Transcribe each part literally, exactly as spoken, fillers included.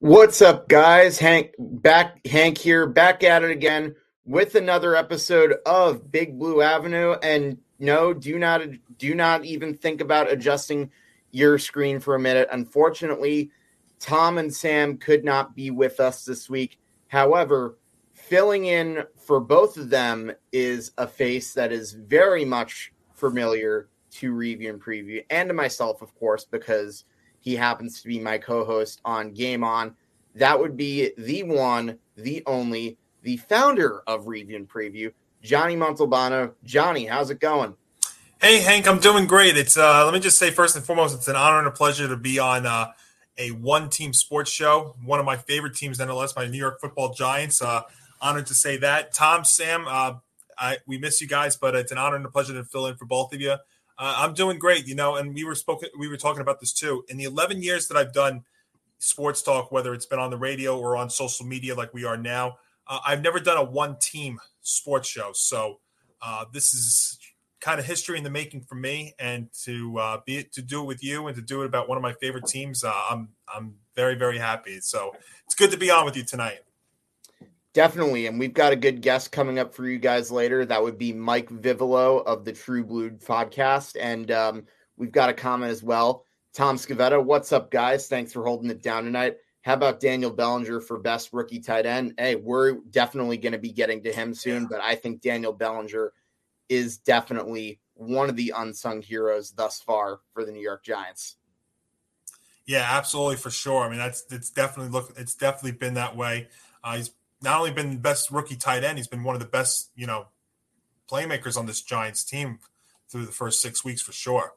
What's up, guys? Hank back Hank here, back at it again with another episode of Big Blue Avenue. And no, do not do not even think about adjusting your screen for a minute. Unfortunately, Tom and Sam could not be with us this week. However, filling in for both of them is a face that is very much familiar to Review and Preview and to myself, of course, because he happens to be my co-host on Game On. That would be the one, the only, the founder of Review and Preview, Johnny Montalbano. Johnny, how's it going? Hey, Hank, I'm doing great. It's uh, let me just say first and foremost, it's an honor and a pleasure to be on uh, a one-team sports show, one of my favorite teams, nonetheless, my New York Football Giants. Uh, honored to say that. Tom, Sam, uh, I, we miss you guys, but it's an honor and a pleasure to fill in for both of you. Uh, I'm doing great, you know, and we were spoken, we were talking about this too. In the eleven years that I've done sports talk, whether it's been on the radio or on social media like we are now, uh, I've never done a one-team sports show. So uh, this is kind of history in the making for me, and to uh, be to do it with you and to do it about one of my favorite teams, uh, I'm I'm very, very happy. So it's good to be on with you tonight. Definitely, and we've got a good guest coming up for you guys later. That would be Mike Vivolo of the True Blue podcast, and um, we've got a comment as well. Tom Scavetta, what's up, guys? Thanks for holding it down tonight. How about Daniel Bellinger for best rookie tight end? Hey, we're definitely going to be getting to him soon, but I think Daniel Bellinger is definitely one of the unsung heroes thus far for the New York Giants. Yeah, absolutely, for sure. I mean, that's it's definitely look, it's definitely been that way. Uh, he's not only been the best rookie tight end, he's been one of the best, you know, playmakers on this Giants team through the first six weeks for sure.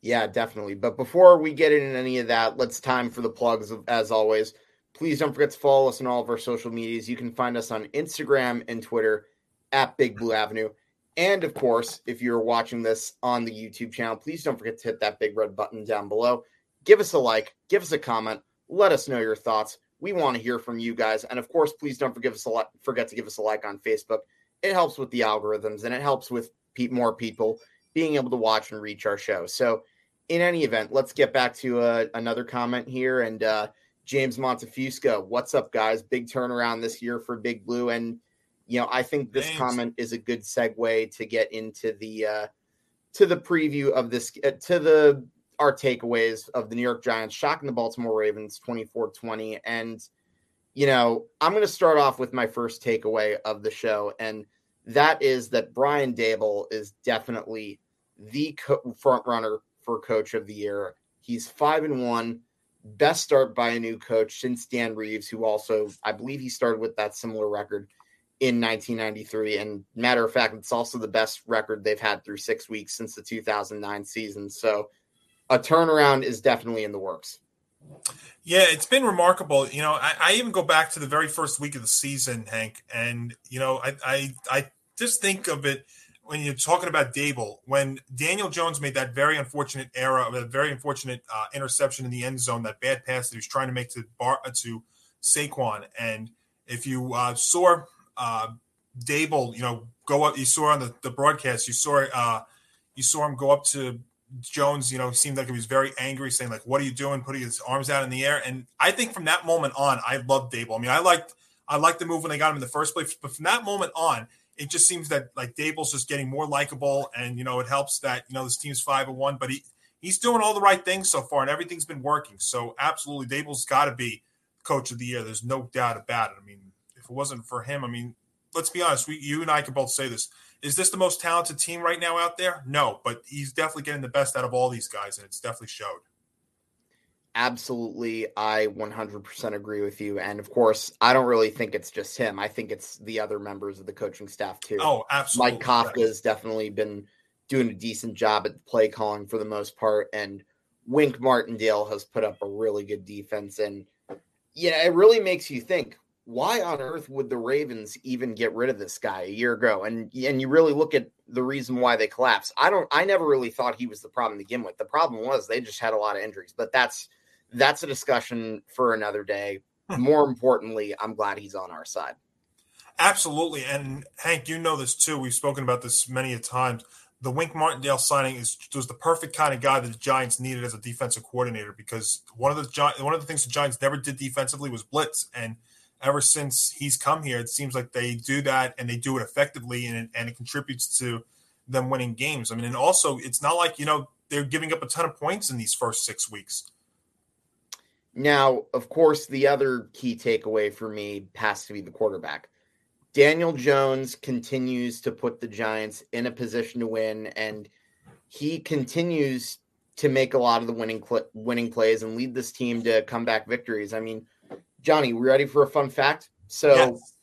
Yeah, definitely. But before we get into any of that, let's time for the plugs as always. Please don't forget to follow us on all of our social medias. You can find us on Instagram and Twitter at Big Blue Avenue. And of course, if you're watching this on the YouTube channel, please don't forget to hit that big red button down below. Give us a like, give us a comment, let us know your thoughts. We want to hear from you guys. And of course, please don't forgive us a lot, forget to give us a like on Facebook. It helps with the algorithms and it helps with pe- more people being able to watch and reach our show. So in any event, let's get back to uh, another comment here. And uh, James Montefusco, what's up, guys? Big turnaround this year for Big Blue. And, you know, I think this James. comment is a good segue to get into the, uh, to the preview of this, uh, to the, our takeaways of the New York Giants shocking the Baltimore Ravens twenty-four twenty. And, you know, I'm going to start off with my first takeaway of the show. And that is that Brian Daboll is definitely the co- front runner for coach of the year. He's five and one, best start by a new coach since Dan Reeves, who also, I believe he started with that similar record in nineteen ninety-three. And matter of fact, it's also the best record they've had through six weeks since the two thousand nine season. So, a turnaround is definitely in the works. Yeah, it's been remarkable. You know, I, I even go back to the very first week of the season, Hank. And, you know, I, I I just think of it when you're talking about Daboll, when Daniel Jones made that very unfortunate error of a very unfortunate uh, interception in the end zone, that bad pass that he was trying to make to bar, uh, to Saquon. And if you uh, saw uh, Daboll, you know, go up, you saw on the, the broadcast, you saw uh, you saw him go up to Jones, you know, seemed like he was very angry, saying like, "What are you doing?" Putting his arms out in the air, and I think from that moment on, I loved Daboll. I mean, I liked, I liked the move when they got him in the first place, but from that moment on, it just seems that like Daboll's just getting more likable, and you know, it helps that you know this team's five and one, but he he's doing all the right things so far, and everything's been working. So absolutely, Daboll's got to be coach of the year. There's no doubt about it. I mean, if it wasn't for him, I mean, let's be honest, we you and I can both say this. Is this the most talented team right now out there? No, but he's definitely getting the best out of all these guys, and it's definitely showed. Absolutely. I one hundred percent agree with you. And, of course, I don't really think it's just him. I think it's the other members of the coaching staff, too. Oh, absolutely. Mike Kafka has definitely been doing a decent job at play calling for the most part, and Wink Martindale has put up a really good defense. And, yeah, it really makes you think, why on earth would the Ravens even get rid of this guy a year ago? And and you really look at the reason why they collapsed. I don't. I never really thought he was the problem to begin with. The problem was they just had a lot of injuries. But that's that's a discussion for another day. More importantly, I'm glad he's on our side. Absolutely. And Hank, you know this too. We've spoken about this many a times. the Wink Martindale signing is was the perfect kind of guy that the Giants needed as a defensive coordinator, because one of the one of the things the Giants never did defensively was blitz. And ever since he's come here, it seems like they do that, and they do it effectively, and it, and it contributes to them winning games. I mean, and also it's not like, you know, they're giving up a ton of points in these first six weeks. Now, of course, the other key takeaway for me has to be the quarterback. Daniel Jones continues to put the Giants in a position to win, and he continues to make a lot of the winning cl- winning plays and lead this team to comeback victories. I mean, Johnny, we ready for a fun fact? So yes.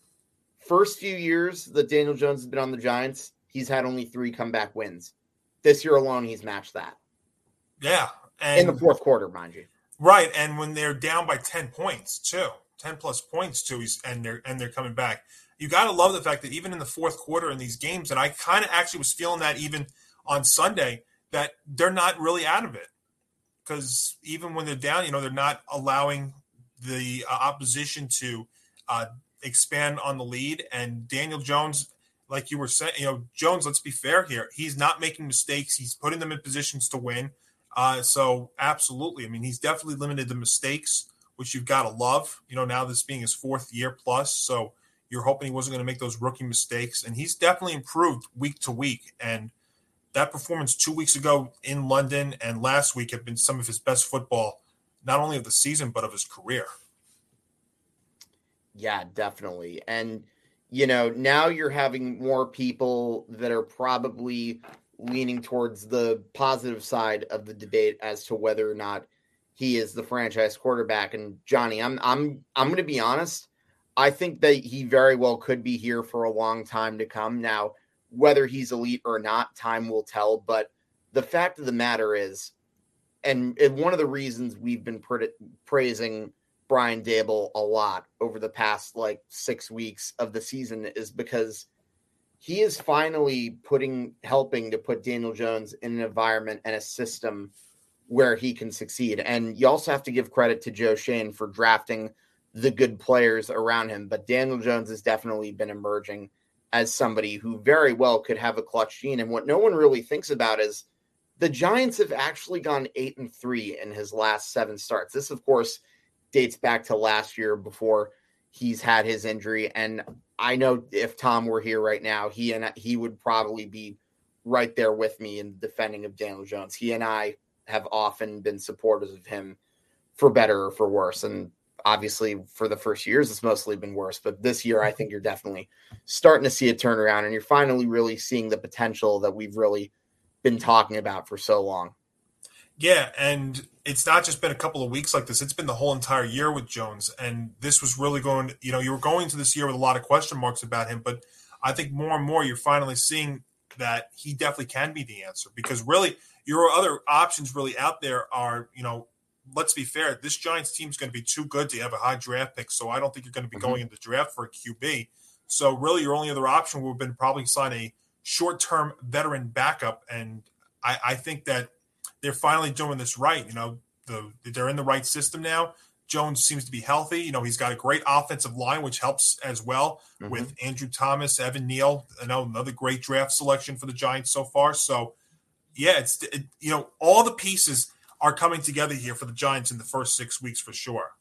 First few years that Daniel Jones has been on the Giants, he's had only three comeback wins. This year alone, he's matched that. Yeah. And in the fourth quarter, mind you. Right, and when they're down by ten points, too, ten plus points, too, he's, and they're and they're coming back. You got to love the fact that even in the fourth quarter in these games, and I kind of actually was feeling that even on Sunday, that they're not really out of it, because even when they're down, you know, they're not allowing the uh, opposition to uh, expand on the lead. And Daniel Jones, like you were saying, you know, Jones, let's be fair here, he's not making mistakes. He's putting them in positions to win. Uh, so absolutely. I mean, he's definitely limited the mistakes, which you've got to love, you know, now this being his fourth year plus. So you're hoping he wasn't going to make those rookie mistakes, and he's definitely improved week to week. And that performance two weeks ago in London and last week have been some of his best football, not only of the season, but of his career. Yeah, definitely. And, you know, now you're having more people that are probably leaning towards the positive side of the debate as to whether or not he is the franchise quarterback. And Johnny, I'm, I'm, I'm going to be honest. I think that he very well could be here for a long time to come. Now, whether he's elite or not, time will tell. But the fact of the matter is, and, and one of the reasons we've been pra- praising Brian Daboll a lot over the past like six weeks of the season is because he is finally putting, helping to put Daniel Jones in an environment and a system where he can succeed. And you also have to give credit to Joe Shane for drafting the good players around him. But Daniel Jones has definitely been emerging as somebody who very well could have a clutch gene. And what no one really thinks about is the Giants have actually gone eight and three in his last seven starts. This, of course, dates back to last year before he's had his injury. And I know if Tom were here right now, he and I, he would probably be right there with me in the defending of Daniel Jones. He and I have often been supporters of him for better or for worse. And obviously for the first years, it's mostly been worse, but this year, I think you're definitely starting to see a turnaround, and you're finally really seeing the potential that we've really been talking about for so long. Yeah. And it's not just been a couple of weeks like this. It's been the whole entire year with Jones. And this was really going, you know, you were going into this year with a lot of question marks about him, but I think more and more you're finally seeing that he definitely can be the answer, because really your other options really out there are, you know, let's be fair, this Giants team is going to be too good to have a high draft pick. So I don't think you're going to be mm-hmm. going in the draft for a Q B. So really your only other option would have been probably sign a short-term veteran backup. And I, I think that they're finally doing this right. You know, the, they're in the right system now. Jones seems to be healthy. You know, he's got a great offensive line, which helps as well mm-hmm. with Andrew Thomas, Evan Neal, I know another great draft selection for the Giants so far. So, yeah, it's it, you know, all the pieces are coming together here for the Giants in the first six weeks for sure.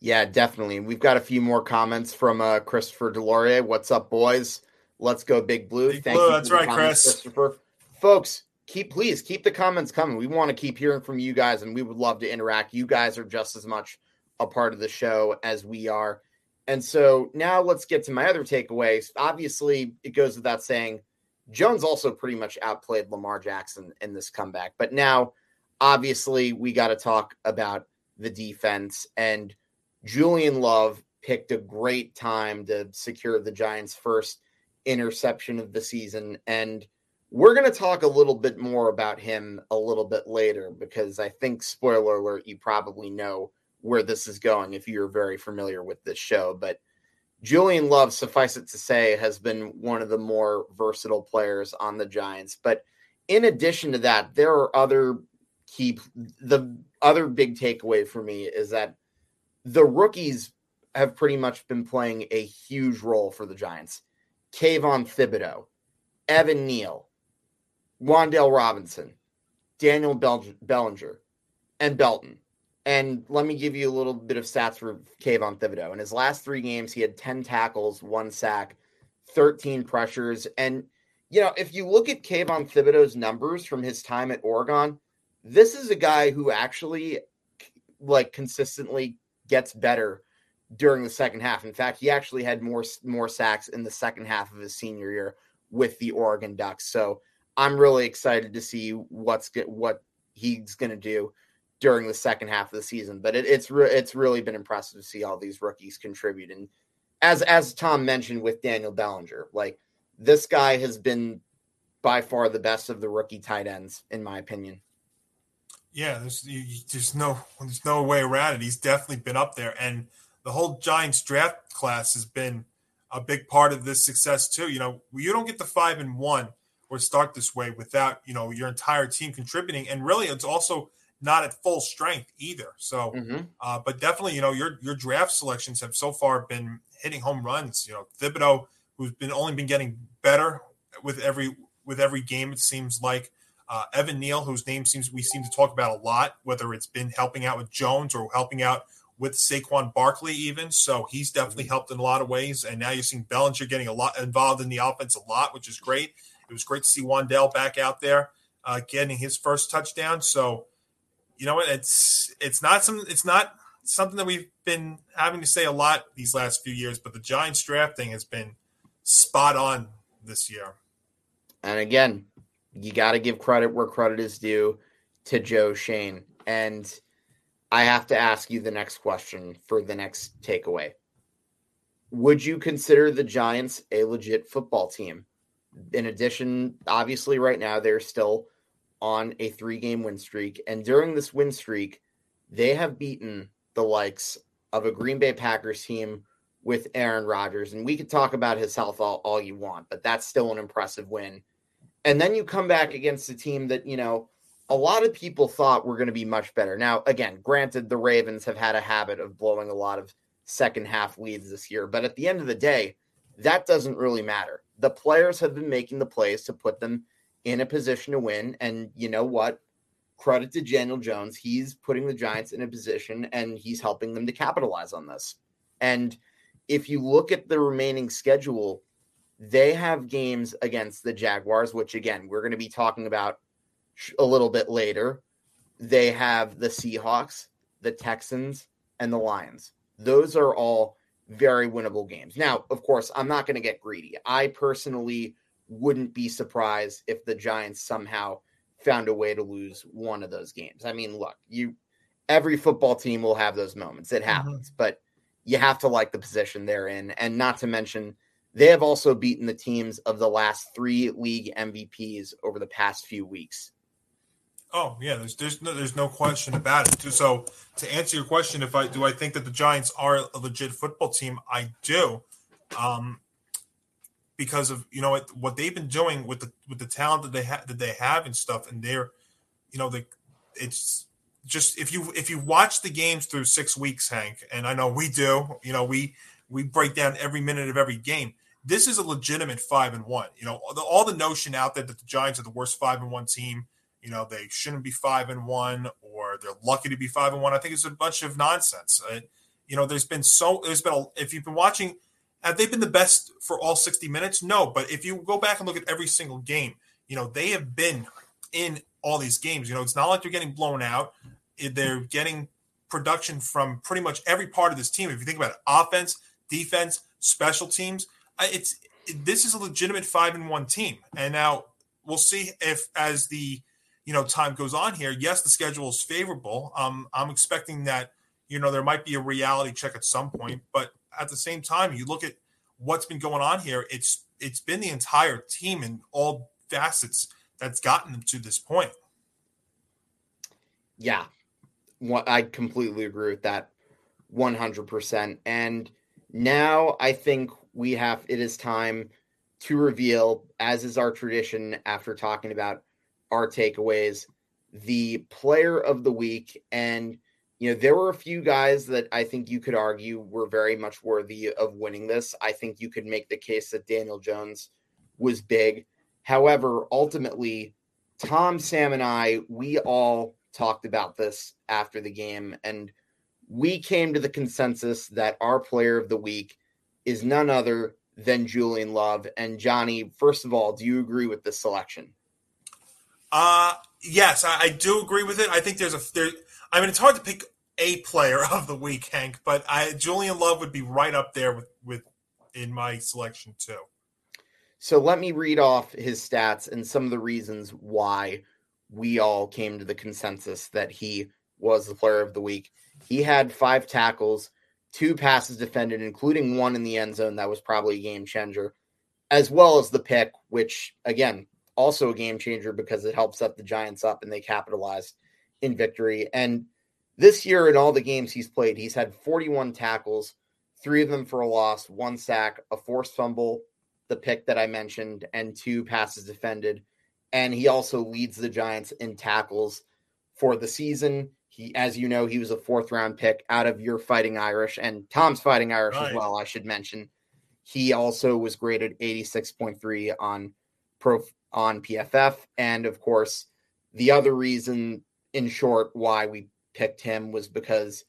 Yeah, definitely. We've got a few more comments from uh, Christopher Delorier. What's up, boys? Let's go, Big Blue. Big Thank Blue, you. That's right, comments, Chris. Christopher. Folks, Keep please keep the comments coming. We want to keep hearing from you guys, and we would love to interact. You guys are just as much a part of the show as we are. And so now let's get to my other takeaways. Obviously, it goes without saying, Jones also pretty much outplayed Lamar Jackson in this comeback. But now, obviously, we got to talk about the defense. And Julian Love picked a great time to secure the Giants' first interception of the season. And we're going to talk a little bit more about him a little bit later, because I think, spoiler alert, you probably know where this is going if you're very familiar with this show. But Julian Love, suffice it to say, has been one of the more versatile players on the Giants. But in addition to that, there are other key – the other big takeaway for me is that the rookies have pretty much been playing a huge role for the Giants. Kayvon Thibodeau, Evan Neal, Wan'Dale Robinson, Daniel Bell- Bellinger, and Belton. And let me give you a little bit of stats for Kayvon Thibodeau. In his last three games, he had ten tackles, one sack, thirteen pressures. And, you know, if you look at Kayvon Thibodeau's numbers from his time at Oregon, this is a guy who actually, like, consistently gets better during the second half. In fact, he actually had more, more sacks in the second half of his senior year with the Oregon Ducks. So I'm really excited to see what's what he's going to do during the second half of the season. But it, it's re- it's really been impressive to see all these rookies contribute. And as as Tom mentioned with Daniel Bellinger, like, this guy has been by far the best of the rookie tight ends, in my opinion. Yeah, there's you, you, there's no there's no way around it. He's definitely been up there, and the whole Giants draft class has been a big part of this success too. You know, you don't get the five and one or start this way without, you know, your entire team contributing, and really it's also not at full strength either. So, mm-hmm. uh, but definitely, you know, your your draft selections have so far been hitting home runs. You know, Thibodeau, who's been only been getting better with every with every game, it seems like. Uh, Evan Neal, whose name seems we seem to talk about a lot, whether it's been helping out with Jones or helping out with Saquon Barkley even. So he's definitely mm-hmm. helped in a lot of ways. And now you're seeing Bellinger getting a lot involved in the offense a lot, which is great. It was great to see Wan'Dale back out there uh, getting his first touchdown. So, you know what, it's it's not some it's not something that we've been having to say a lot these last few years, but the Giants drafting has been spot on this year. And again, you got to give credit where credit is due to Joe Shane. And I have to ask you the next question for the next takeaway. Would you consider the Giants a legit football team? In addition, obviously right now they're still on a three-game win streak. And during this win streak, they have beaten the likes of a Green Bay Packers team with Aaron Rodgers. And we could talk about his health all, all you want, but that's still an impressive win. And then you come back against a team that, you know, a lot of people thought were going to be much better. Now, again, granted, the Ravens have had a habit of blowing a lot of second half leads this year, but at the end of the day, that doesn't really matter. The players have been making the plays to put them in a position to win. And you know what? Credit to Daniel Jones. He's putting the Giants in a position and he's helping them to capitalize on this. And if you look at the remaining schedule, they have games against the Jaguars, which again, we're going to be talking about a little bit later. They have the Seahawks, the Texans, and the Lions. Those are all very winnable games. Now, of course, I'm not going to get greedy. I personally wouldn't be surprised if the Giants somehow found a way to lose one of those games. I mean, look, you every football team will have those moments. It happens, mm-hmm. but you have to like the position they're in. And not to mention, they have also beaten the teams of the last three league M V Ps over the past few weeks. Oh yeah, there's there's no, there's no question about it. So to answer your question, if I do, I think that the Giants are a legit football team. I do, um, because of you know what, what they've been doing with the with the talent that they have that they have and stuff, and they're, you know, they it's just if you if you watch the games through six weeks, Hank, and I know we do, you know we we break down every minute of every game. This is a legitimate five and one. You know, all the, all the notion out there that the Giants are the worst five and one team. You know, they shouldn't be five and one or they're lucky to be five and one. I think it's a bunch of nonsense. Uh, you know, there's been so there's been a, if you've been watching, have they been the best for all sixty minutes? No. But if you go back and look at every single game, you know, they have been in all these games. You know, it's not like they're getting blown out. They're getting production from pretty much every part of this team. If you think about it, offense, defense, special teams, it's this is a legitimate five and one team. And now we'll see if as the you know, time goes on here. Yes, the schedule is favorable. Um, I'm expecting that, you know, there might be a reality check at some point, but at the same time, you look at what's been going on here. It's, it's been the entire team in all facets that's gotten them to this point. Yeah. What, I completely agree with that one hundred percent. And now I think we have, it is time to reveal, as is our tradition after talking about our takeaways, the player of the week. And, you know, there were a few guys that I think you could argue were very much worthy of winning this. I think you could make the case that Daniel Jones was big. However, ultimately, Tom, Sam, and I, we all talked about this after the game, and we came to the consensus that our player of the week is none other than Julian Love. And Johnny, first of all, do you agree with this selection? Uh, yes, I, I do agree with it. I think there's a, there, I mean, it's hard to pick a player of the week, Hank, but I, Julian Love would be right up there with, with in my selection too. So let me read off his stats and some of the reasons why we all came to the consensus that he was the player of the week. He had five tackles, two passes defended, including one in the end zone. That was probably a game changer, as well as the pick, which again, also a game changer because it helps set the Giants up and they capitalized in victory. And this year in all the games he's played, he's had forty-one tackles, three of them for a loss, one sack, a forced fumble, the pick that I mentioned, and two passes defended. And he also leads the Giants in tackles for the season. He, as you know, he was a fourth round pick out of your Fighting Irish, and Tom's Fighting Irish right. as well, I should mention. He also was graded eighty-six point three on pro on P F F. And of course, the other reason in short why we picked him was because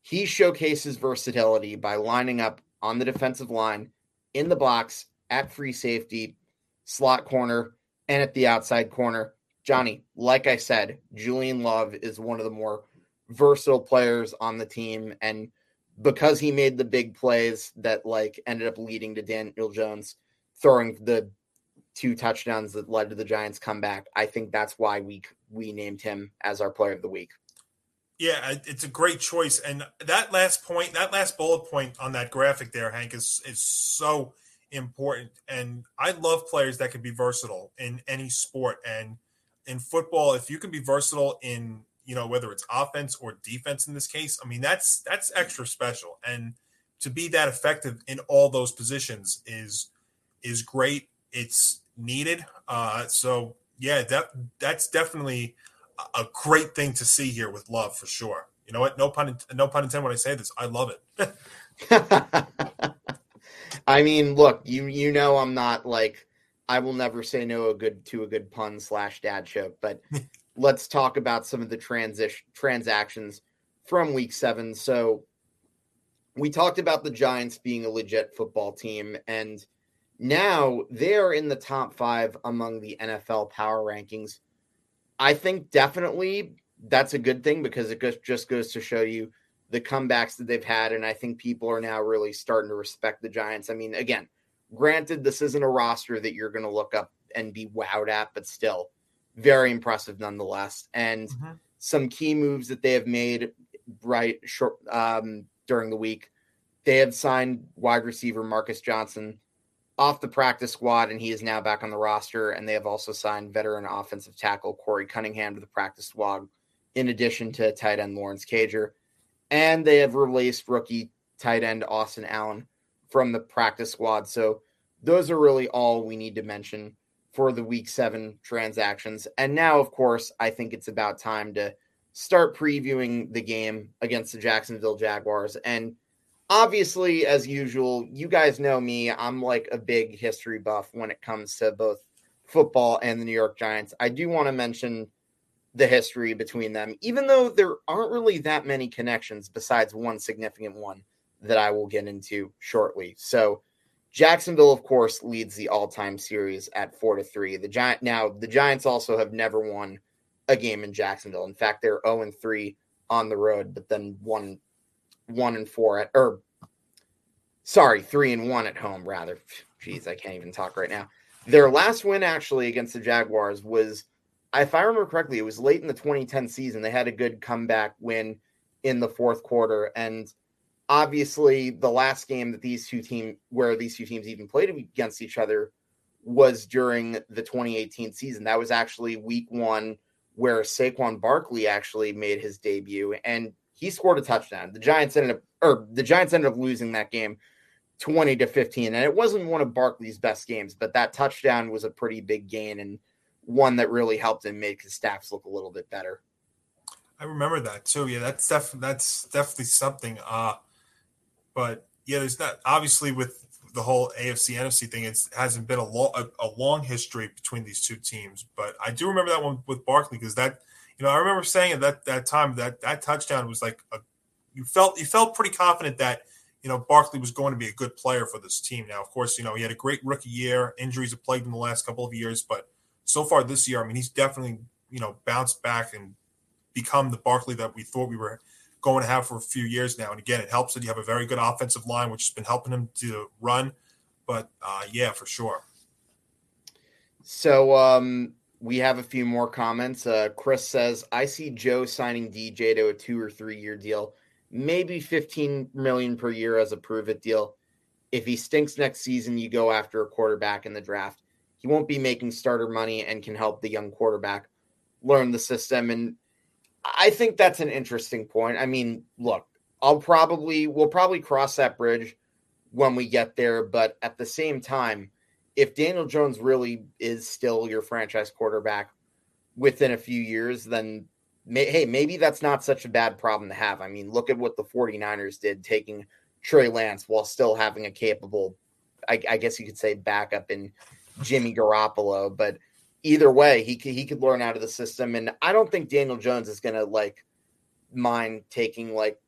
he showcases versatility by lining up on the defensive line, in the box, at free safety, slot corner, and at the outside corner. Johnny, like I said, Julian Love is one of the more versatile players on the team. And because he made the big plays that like ended up leading to Daniel Jones throwing the two touchdowns that led to the Giants comeback, I think that's why we, we named him as our player of the week. Yeah, it's a great choice. And that last point, that last bullet point on that graphic there, Hank, is, is so important. And I love players that can be versatile in any sport. And in football, if you can be versatile in, you know, whether it's offense or defense in this case, I mean, that's that's extra special. And to be that effective in all those positions is is great. It's needed. Uh, so, yeah, that that's definitely a great thing to see here with Love for sure. You know what? No pun, no pun intended when I say this. I love it. I mean, look, you you know I'm not like – I will never say no a good to a good pun slash dad joke, but let's talk about some of the transition transactions from week seven. So we talked about the Giants being a legit football team, and now they are in the top five among the N F L power rankings. I think definitely that's a good thing because it just goes to show you the comebacks that they've had. And I think people are now really starting to respect the Giants. I mean, again, granted, this isn't a roster that you're going to look up and be wowed at, but still very impressive nonetheless. And mm-hmm. some key moves that they have made right short, um, during the week, they have signed wide receiver Marcus Johnson off the practice squad, and he is now back on the roster. And they have also signed veteran offensive tackle Corey Cunningham to the practice squad, in addition to tight end Lawrence Cager. And they have released rookie tight end Austin Allen from the practice squad. So those are really all we need to mention for the week seven transactions. And now, of course, I think it's about time to start previewing the game against the Jacksonville Jaguars. And obviously, as usual, you guys know me, I'm like a big history buff when it comes to both football and the New York Giants. I do want to mention the history between them, even though there aren't really that many connections besides one significant one that I will get into shortly. So Jacksonville, of course, leads the all-time series at four to three. The Giant now the Giants also have never won a game in Jacksonville. In fact, they're zero and three on the road, but then one one and four at or sorry, three and one at home rather. Jeez, I can't even talk right now. Their last win actually against the Jaguars was, if I remember correctly, it was late in the twenty ten season. They had a good comeback win in the fourth quarter, and obviously, the last game that these two teams, where these two teams even played against each other, was during the twenty eighteen season. That was actually week one, where Saquon Barkley actually made his debut, and he scored a touchdown. The Giants ended up, or the Giants ended up losing that game, twenty to fifteen, and it wasn't one of Barkley's best games, but that touchdown was a pretty big gain and one that really helped him make his stats look a little bit better. I remember that too. Yeah, that's def- that's definitely something. Uh But yeah, there's not obviously with the whole A F C N F C thing, it hasn't been a long a, a long history between these two teams. But I do remember that one with Barkley, because that, you know, I remember saying at that that time that that touchdown was like a, you felt you felt pretty confident that, you know, Barkley was going to be a good player for this team. Now, of course, you know, he had a great rookie year. Injuries have plagued him the last couple of years, but so far this year, I mean, he's definitely, you know, bounced back and become the Barkley that we thought we were going to have for a few years now. And again, it helps that you have a very good offensive line, which has been helping him to run. But uh, yeah, for sure. So um, we have a few more comments. Uh, Chris says, I see Joe signing D J to a two or three year deal, maybe fifteen million dollars per year as a prove it deal. If he stinks next season, you go after a quarterback in the draft. He won't be making starter money and can help the young quarterback learn the system. And I think that's an interesting point. I mean, look, I'll probably, we'll probably cross that bridge when we get there. But at the same time, if Daniel Jones really is still your franchise quarterback within a few years, then may, hey, maybe that's not such a bad problem to have. I mean, look at what the 49ers did, taking Trey Lance while still having a capable, I, I guess you could say, backup in Jimmy Garoppolo. But either way, he could, he could learn out of the system. And I don't think Daniel Jones is going to, like, mind taking, like,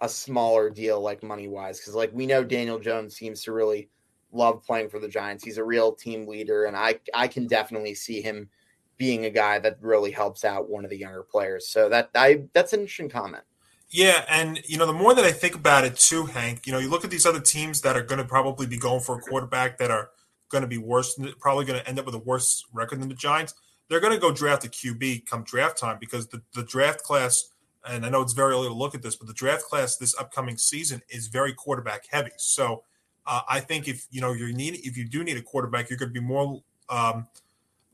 a smaller deal, like, money-wise. Because, like, we know Daniel Jones seems to really love playing for the Giants. He's a real team leader, and I, I can definitely see him being a guy that really helps out one of the younger players. So that I that's an interesting comment. Yeah, and, you know, the more that I think about it, too, Hank, you know, you look at these other teams that are going to probably be going for a quarterback that are going to be worse, probably going to end up with a worse record than the Giants. They're going to go draft a Q B come draft time, because the, the draft class, and I know it's very early to look at this, but the draft class this upcoming season is very quarterback heavy. So uh, I think if you know you need, if you do need a quarterback, you're going to be more um,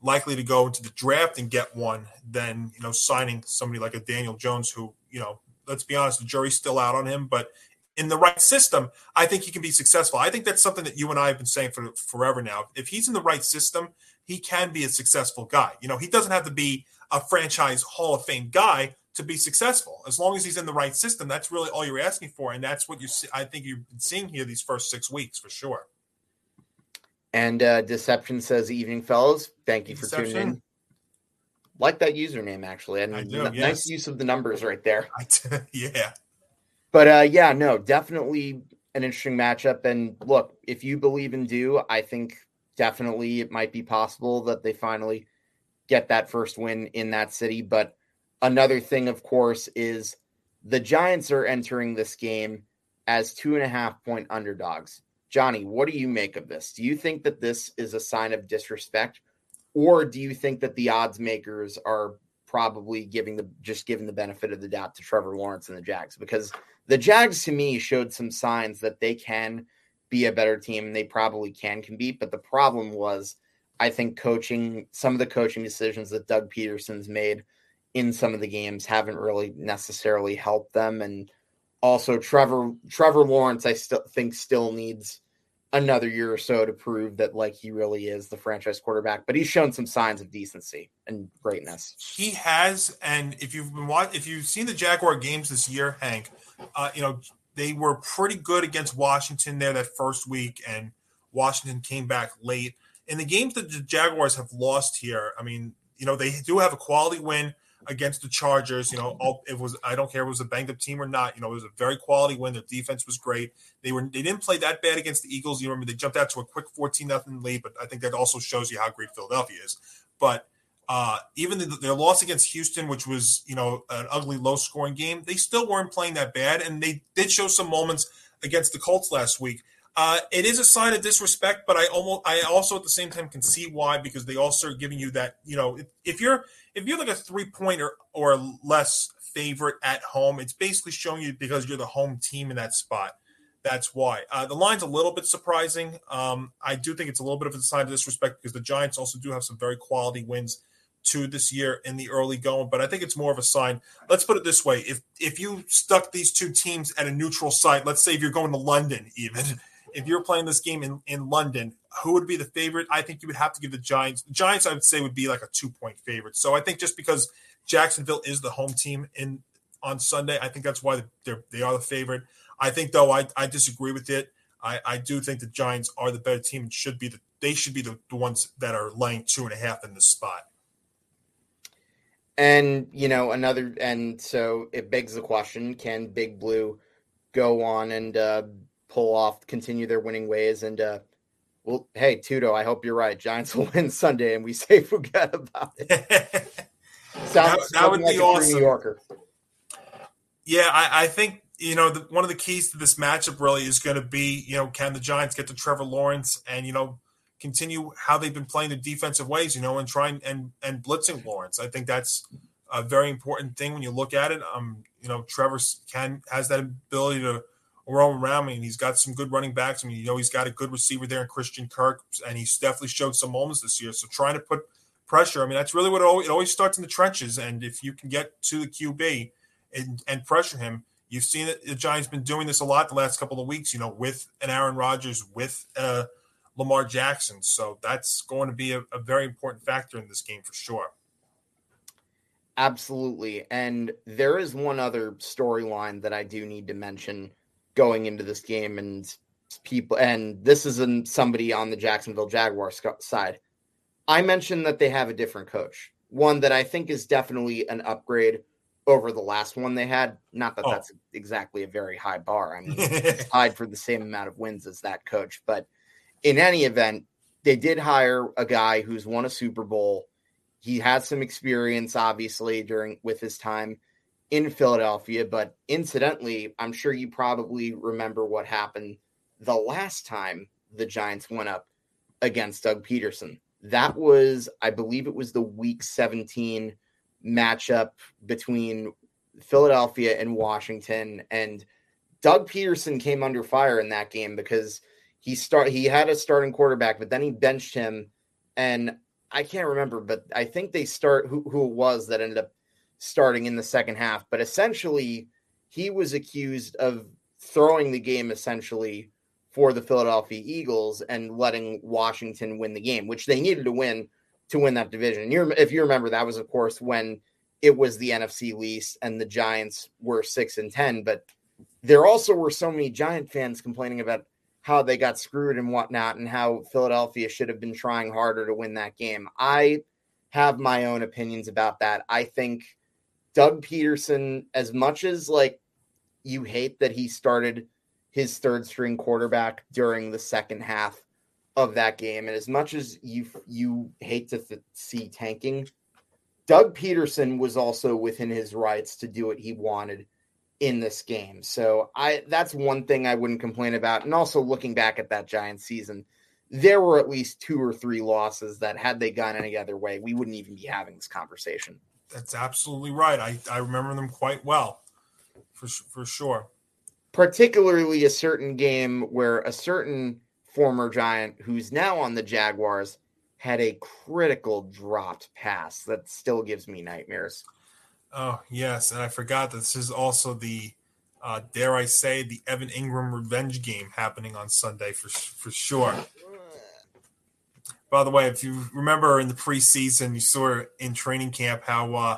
likely to go into the draft and get one than, you know, signing somebody like a Daniel Jones, who, you know, let's be honest, the jury's still out on him, but in the right system, I think he can be successful. I think that's something that you and I have been saying for forever now. If he's in the right system, he can be a successful guy. You know, he doesn't have to be a franchise Hall of Fame guy to be successful. As long as he's in the right system, that's really all you're asking for, and that's what you see, I think you've been seeing here these first six weeks for sure. And uh, Deception says, "Evening, fellas. Thank you for Deception. tuning in." Like that username, actually, and I do, n- yes. Nice use of the numbers right there. I do, yeah. But, uh, yeah, no, definitely an interesting matchup. And, look, if you believe in do, I think definitely it might be possible that they finally get that first win in that city. But another thing, of course, is the Giants are entering this game as two and a half point underdogs. Johnny, what do you make of this? Do you think that this is a sign of disrespect, or do you think that the odds makers are probably giving the just giving the benefit of the doubt to Trevor Lawrence and the Jags? Because the Jags, to me, showed some signs that they can be a better team and they probably can compete. But the problem was, I think, coaching, some of the coaching decisions that Doug Peterson's made in some of the games haven't really necessarily helped them. And also Trevor, Trevor Lawrence, I still think still needs another year or so to prove that, like, he really is the franchise quarterback, but he's shown some signs of decency and greatness. He has. And if you've been watching, if you've seen the Jaguar games this year, Hank, uh, you know, they were pretty good against Washington there that first week, and Washington came back late. In the games that the Jaguars have lost here, I mean, you know, they do have a quality win against the Chargers. You know, all, it was, I don't care if it was a banged up team or not, you know, it was a very quality win. Their defense was great. They were, they didn't play that bad against the Eagles. You remember they jumped out to a quick fourteen nothing lead, but I think that also shows you how great Philadelphia is. But uh, even the, their loss against Houston, which was, you know, an ugly low scoring game, they still weren't playing that bad. And they did show some moments against the Colts last week. Uh, it is a sign of disrespect, but I almost, I also at the same time can see why, because they also are giving you that, you know, if, if you're, if you're like a three pointer or less favorite at home, it's basically showing you because you're the home team in that spot. That's why uh, the line's a little bit surprising. Um, I do think it's a little bit of a sign of disrespect, because the Giants also do have some very quality wins too this year in the early going, but I think it's more of a sign. Let's put it this way. If, if you stuck these two teams at a neutral site, let's say if you're going to London, even, if you're playing this game in, in London, who would be the favorite? I think you would have to give the Giants. The Giants, I would say, would be like a two-point favorite. So I think just because Jacksonville is the home team in on Sunday, I think that's why they're, they are the favorite. I think, though, I, I disagree with it. I, I do think the Giants are the better team and should be the they should be the, the ones that are laying two and a half in this spot. And, you know, another and so it begs the question, can Big Blue go on and uh, pull off, continue their winning ways? And, uh, well, hey, Tudo, I hope you're right. Giants will win Sunday and we say forget about it. Sounds that, that would like be awesome. New Yorker. Yeah, I, I think, you know, the, one of the keys to this matchup really is going to be, you know, can the Giants get to Trevor Lawrence and, you know, continue how they've been playing the defensive ways, you know, and trying and, and blitzing Lawrence. I think that's a very important thing when you look at it. Um, you know, Trevor can has that ability to roam around. I mean, he's got some good running backs. I mean, you know, he's got a good receiver there in Christian Kirk, and he's definitely showed some moments this year. So trying to put pressure, I mean, that's really what it always, it always starts in the trenches. And if you can get to the Q B and, and pressure him, you've seen it. The Giants been doing this a lot the last couple of weeks, you know, with an Aaron Rodgers, with uh Lamar Jackson. So that's going to be a, a very important factor in this game for sure. Absolutely. And there is one other storyline that I do need to mention going into this game, and people, and this is in somebody on the Jacksonville Jaguars side. I mentioned that they have a different coach, one that I think is definitely an upgrade over the last one they had. Not that oh. that's exactly a very high bar. I mean, it's tied for the same amount of wins as that coach, but in any event, they did hire a guy who's won a Super Bowl. He had some experience, obviously, during with his time in Philadelphia. But incidentally, I'm sure you probably remember what happened the last time the Giants went up against Doug Peterson. That was, I believe it was the Week seventeen matchup between Philadelphia and Washington. And Doug Peterson came under fire in that game because He start. He had a starting quarterback, but then he benched him, and I can't remember, but I think they start who, who it was that ended up starting in the second half. But essentially, he was accused of throwing the game essentially for the Philadelphia Eagles and letting Washington win the game, which they needed to win to win that division. And you, if you remember, that was, of course, when it was the N F C least and the Giants were six and ten. But there also were so many Giant fans complaining about how they got screwed and whatnot, and how Philadelphia should have been trying harder to win that game. I have my own opinions about that. I think Doug Peterson, as much as like you hate that he started his third string quarterback during the second half of that game, and as much as you, you hate to th- see tanking, Doug Peterson was also within his rights to do what he wanted in this game. So I, that's one thing I wouldn't complain about. And also looking back at that Giants season, there were at least two or three losses that had they gone any other way, we wouldn't even be having this conversation. That's absolutely right. I, I remember them quite well for, for sure. Particularly a certain game where a certain former Giant who's now on the Jaguars had a critical dropped pass that still gives me nightmares. Oh, yes, and I forgot that this is also the, uh, dare I say, the Evan Engram revenge game happening on Sunday for for sure. By the way, if you remember in the preseason, you saw in training camp how uh,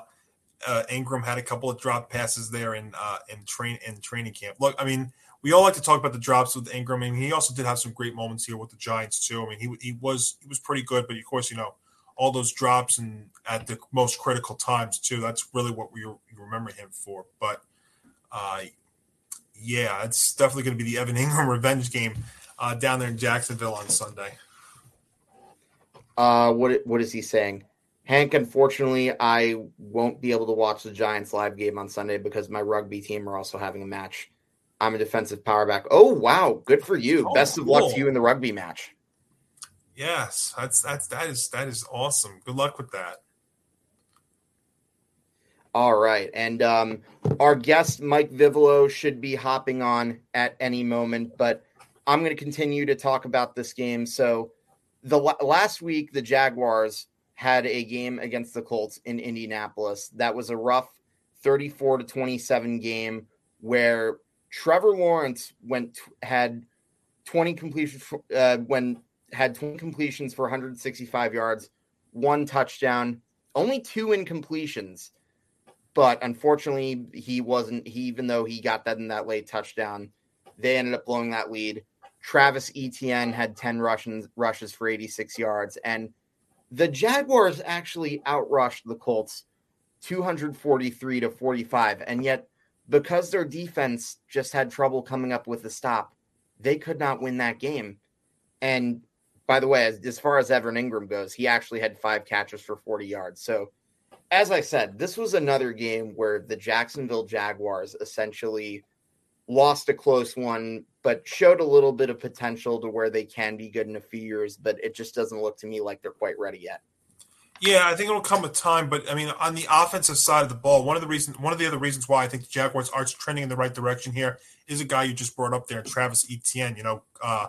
uh, Engram had a couple of drop passes there in uh, in train in training camp. Look, I mean, we all like to talk about the drops with Engram, and he also did have some great moments here with the Giants too. I mean, he he was he was pretty good, but of course, you know, all those drops and at the most critical times too. That's really what we remember him for. But uh, yeah, it's definitely going to be the Evan Engram revenge game uh, down there in Jacksonville on Sunday. Uh, what what is he saying? Hank, unfortunately, I won't be able to watch the Giants live game on Sunday because my rugby team are also having a match. I'm a defensive power back. Oh, wow. Good for you. Oh, Best of cool. luck to you in the rugby match. Yes, that's that's that is that is awesome. Good luck with that. All right, and um, our guest Mike Vivolo should be hopping on at any moment, but I'm going to continue to talk about this game. So, the last week the Jaguars had a game against the Colts in Indianapolis. That was a rough thirty-four to twenty-seven game where Trevor Lawrence went had twenty completions uh, when. had twenty completions for one hundred sixty-five yards, one touchdown, only two incompletions. But unfortunately, he wasn't, he, even though he got that in that late touchdown, they ended up blowing that lead. Travis Etienne had ten rushes for eighty-six yards. And the Jaguars actually outrushed the Colts two forty-three to forty-five. And yet, because their defense just had trouble coming up with a stop, they could not win that game. And by the way, as, as far as Evan Engram goes, he actually had five catches for forty yards. So as I said, this was another game where the Jacksonville Jaguars essentially lost a close one, but showed a little bit of potential to where they can be good in a few years, but it just doesn't look to me like they're quite ready yet. Yeah, I think it'll come with time, but I mean, on the offensive side of the ball, one of the reasons, one of the other reasons why I think the Jaguars are trending in the right direction here is a guy you just brought up there, Travis Etienne. You know, uh,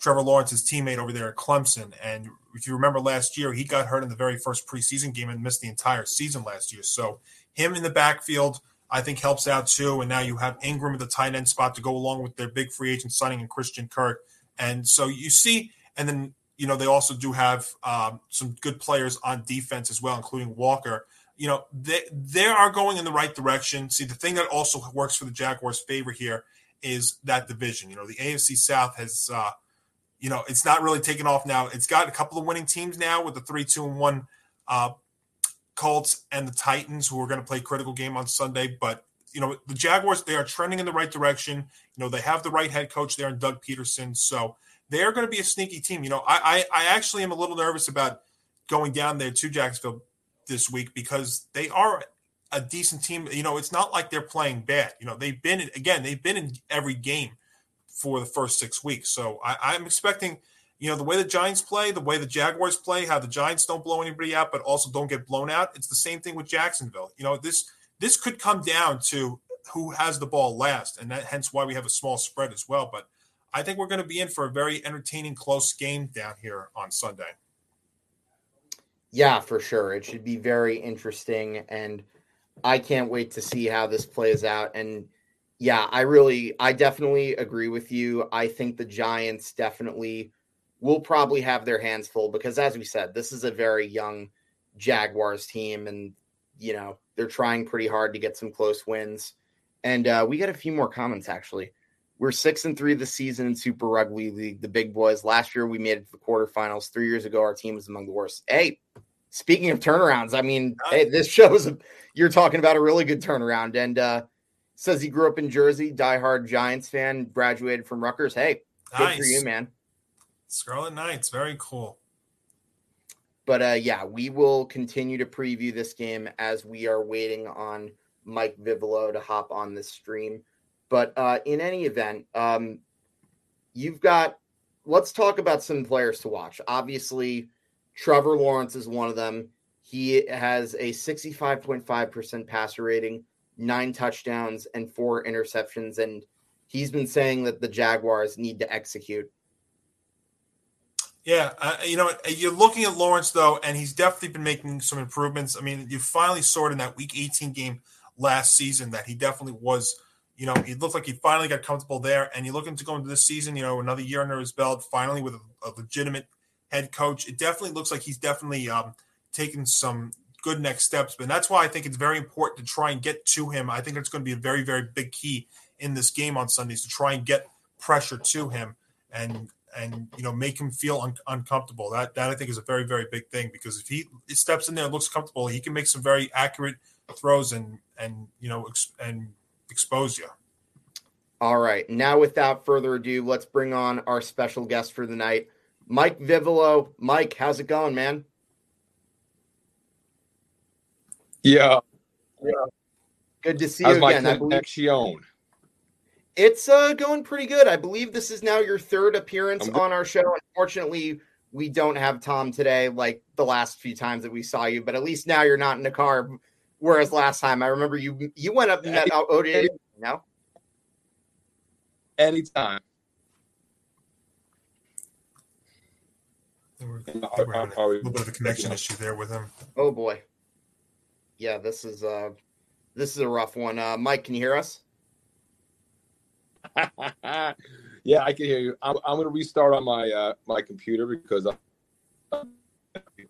Trevor Lawrence's teammate over there at Clemson, and if you remember last year, he got hurt in the very first preseason game and missed the entire season last year. So him in the backfield, I think, helps out too. And now you have Ingram at the tight end spot to go along with their big free agent signing and Christian Kirk. And so you see, and then, you know, they also do have um, some good players on defense as well, including Walker. You know, they, they are going in the right direction. See, the thing that also works for the Jaguars' favor here is that division. You know, the A F C South has, uh, you know, it's not really taken off now. It's got a couple of winning teams now with the three two and one uh Colts and the Titans, who are going to play critical game on Sunday. But, you know, the Jaguars, they are trending in the right direction. You know, they have the right head coach there in Doug Peterson. So they are going to be a sneaky team. You know, I, I, I actually am a little nervous about going down there to Jacksonville this week because they are a decent team. You know, it's not like they're playing bad. You know, they've been, again, they've been in every game for the first six weeks. So I, I'm expecting – you know, the way the Giants play, the way the Jaguars play, how the Giants don't blow anybody out, but also don't get blown out. It's the same thing with Jacksonville. You know, this this could come down to who has the ball last, and that hence why we have a small spread as well. But I think we're going to be in for a very entertaining, close game down here on Sunday. Yeah, for sure. It should be very interesting, and I can't wait to see how this plays out. And yeah, I really, I definitely agree with you. I think the Giants definitely will probably have their hands full because, as we said, this is a very young Jaguars team and, you know, they're trying pretty hard to get some close wins. And uh, we got a few more comments, actually. We're six and three this season in Super Rugby League, the big boys. Last year, we made it to the quarterfinals. Three years ago, our team was among the worst. Hey, speaking of turnarounds, I mean, hey, this shows you're talking about a really good turnaround. And uh, says he grew up in Jersey, diehard Giants fan, graduated from Rutgers. Hey, nice. Good for you, man. Scarlet Knights, very cool. But, uh, yeah, we will continue to preview this game as we are waiting on Mike Vivolo to hop on this stream. But uh, in any event, um, you've got – let's talk about some players to watch. Obviously, Trevor Lawrence is one of them. He has a sixty-five point five percent passer rating, nine touchdowns, and four interceptions. And he's been saying that the Jaguars need to execute. Yeah, uh, you know, you're looking at Lawrence, though, and he's definitely been making some improvements. I mean, you finally saw it in that Week eighteen game last season that he definitely was, you know, he looked like he finally got comfortable there. And you look into going into this season, you know, another year under his belt, finally with a, a legitimate head coach. It definitely looks like he's definitely um, taken some good next steps. But that's why I think it's very important to try and get to him. I think that's going to be a very, very big key in this game on Sundays to try and get pressure to him and and, you know, make him feel un- uncomfortable. That, that I think, is a very, very big thing because if he steps in there and looks comfortable, he can make some very accurate throws and, and you know, ex- and expose you. All right. Now, without further ado, let's bring on our special guest for the night, Mike Vivolo. Mike, how's it going, man? Yeah. yeah. Good to see how's you my again. Connection? I believe- It's uh, going pretty good. I believe this is now your third appearance on our show. Unfortunately, we don't have Tom today like the last few times that we saw you, but at least now you're not in the car, whereas last time I remember you you went up and met O D A. No? Anytime. We're, we're having a little bit of a connection issue there with him. Oh, boy. Yeah, this is, uh, this is a rough one. Uh, Mike, can you hear us? Yeah, I can hear you. I'm, I'm going to restart on my uh, my computer because I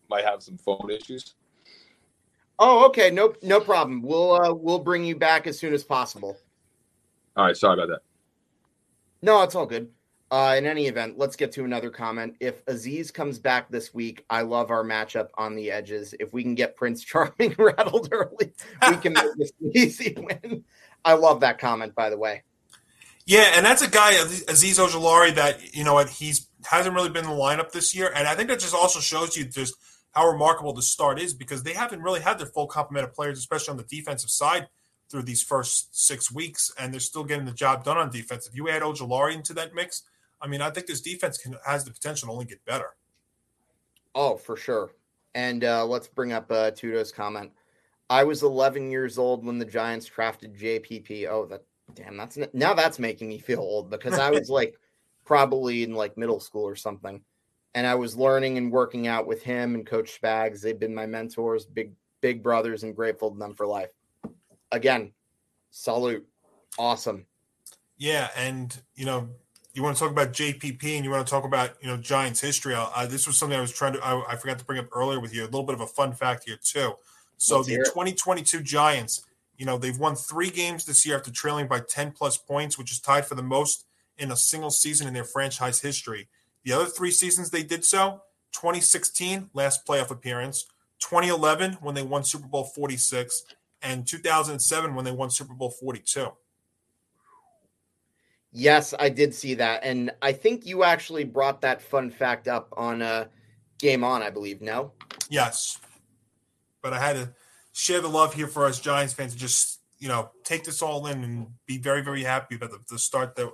might have some phone issues. Oh, okay. No, no problem. We'll uh, we'll bring you back as soon as possible. All right. Sorry about that. No, it's all good. Uh, in any event, let's get to another comment. If Azeez comes back this week, I love our matchup on the edges. If we can get Prince Charming rattled early, we can make this an easy win. I love that comment, by the way. Yeah, and that's a guy, Azeez Ojulari, that, you know what, he's hasn't really been in the lineup this year. And I think that just also shows you just how remarkable the start is, because they haven't really had their full complement of players, especially on the defensive side, through these first six weeks, and they're still getting the job done on defense. If you add Ojulari into that mix, I mean, I think this defense can, has the potential to only get better. Oh, for sure. And uh, let's bring up uh, Tudo's comment. I was eleven years old when the Giants drafted J P P. Oh, that damn, that's now that's making me feel old, because I was like probably in like middle school or something. And I was learning and working out with him and Coach Spags. They've been my mentors, big, big brothers, and grateful to them for life. Again, salute. Awesome. Yeah. And, you know, you want to talk about J P P and you want to talk about, you know, Giants history. Uh, this was something I was trying to, I, I forgot to bring up earlier with you. A little bit of a fun fact here too. So Let's the twenty twenty-two Giants, you know, they've won three games this year after trailing by ten plus points, which is tied for the most in a single season in their franchise history. The other three seasons they did so, twenty sixteen, last playoff appearance, twenty eleven, when they won Super Bowl forty-six, and two thousand seven, when they won Super Bowl forty-two. Yes, I did see that. And I think you actually brought that fun fact up on uh, Game On, I believe, no? Yes. But I had to share the love here for us Giants fans to just, you know, take this all in and be very, very happy about the, the start that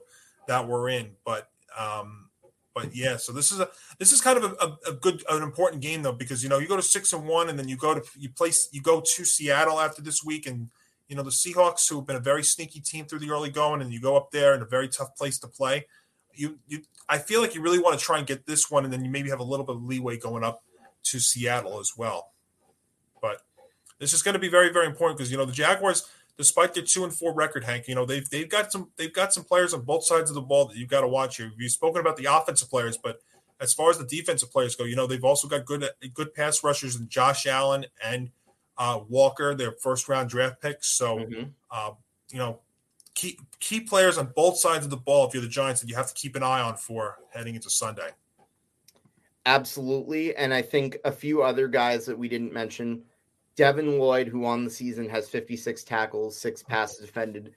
that we're in. But um, but yeah, so this is a this is kind of a, a good an important game though, because you know you go to six and one and then you go to you place you go to Seattle after this week, and you know, the Seahawks, who have been a very sneaky team through the early going, and you go up there in a very tough place to play. You, you, I feel like you really want to try and get this one, and then you maybe have a little bit of leeway going up to Seattle as well. But this is going to be very, very important, because you know the Jaguars, despite their two and four record, Hank, you know they've they've got some they've got some players on both sides of the ball that you've got to watch here. We've spoken about the offensive players, but as far as the defensive players go, you know they've also got good good pass rushers in Josh Allen and Uh, Walker, their first-round draft picks. So, mm-hmm. uh, you know, key, key players on both sides of the ball, if you're the Giants, that you have to keep an eye on for heading into Sunday. Absolutely. And I think a few other guys that we didn't mention, Devin Lloyd, who on the season has fifty-six tackles, six passes defended,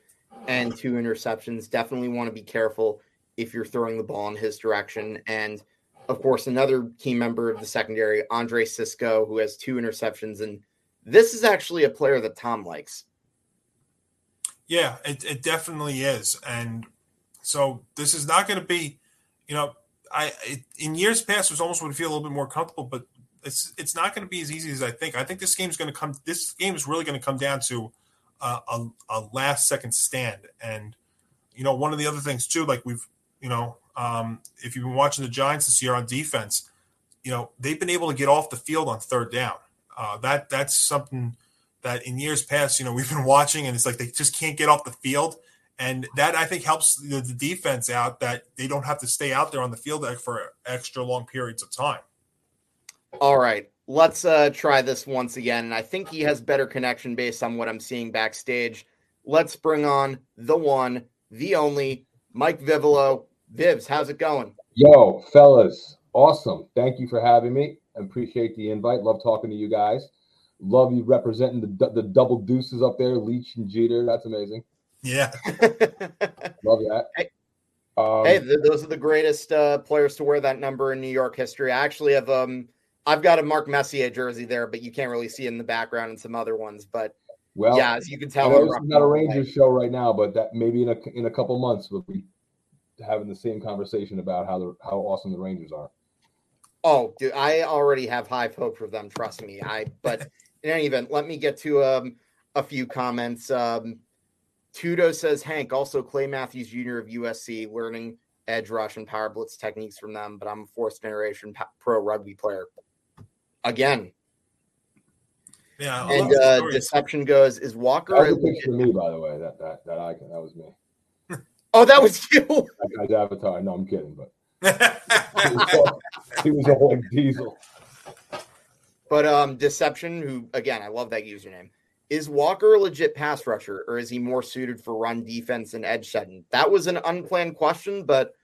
and two interceptions. Definitely want to be careful if you're throwing the ball in his direction. And, of course, another key member of the secondary, Andre Sisco, who has two interceptions and this is actually a player that Tom likes. Yeah, it, it definitely is. And so this is not going to be, you know, I it, in years past, it was almost would feel a little bit more comfortable, but it's it's not going to be as easy as I think. I think this game's going to come, this game is really going to come down to uh, a, a last second stand. And, you know, one of the other things too, like we've, you know, um, if you've been watching the Giants this year on defense, you know, they've been able to get off the field on third down. Uh, that that's something that in years past, you know, we've been watching, and it's like they just can't get off the field, and that I think helps the, the defense out, that they don't have to stay out there on the field for extra long periods of time. All right, let's uh, try this once again, and I think he has better connection based on what I'm seeing backstage. Let's bring on the one, the only, Mike Vivolo. Vivs, how's it going? Yo, fellas, awesome. Thank you for having me. Appreciate the invite. Love talking to you guys. Love you representing the the double deuces up there, Leach and Jeter. That's amazing. Yeah. Love that. Hey, um, hey th- those are the greatest uh, players to wear that number in New York history. I actually have um, I've got a Mark Messier jersey there, but you can't really see it in the background and some other ones. But well, yeah, as you can tell, it's not a Rangers show right now, but that maybe in a in a couple months we'll be having the same conversation about how the how awesome the Rangers are. Oh, dude, I already have high hope for them. Trust me. I, but in any event, let me get to um, a few comments. Um, Tudo says, Hank, also Clay Matthews Junior of U S C, learning edge rush and power blitz techniques from them, but I'm a fourth generation pro rugby player. Again. Yeah. I and uh, Deception goes, is Walker. That was a picture of me, by the way, that, that, that icon. That was me. Oh, that was you. That guy's avatar. No, I'm kidding, but. he, was all, he was all like diesel. But um, Deception, who, again, I love that username. Is Walker a legit pass rusher, or is he more suited for run defense and edge setting? That was an unplanned question, but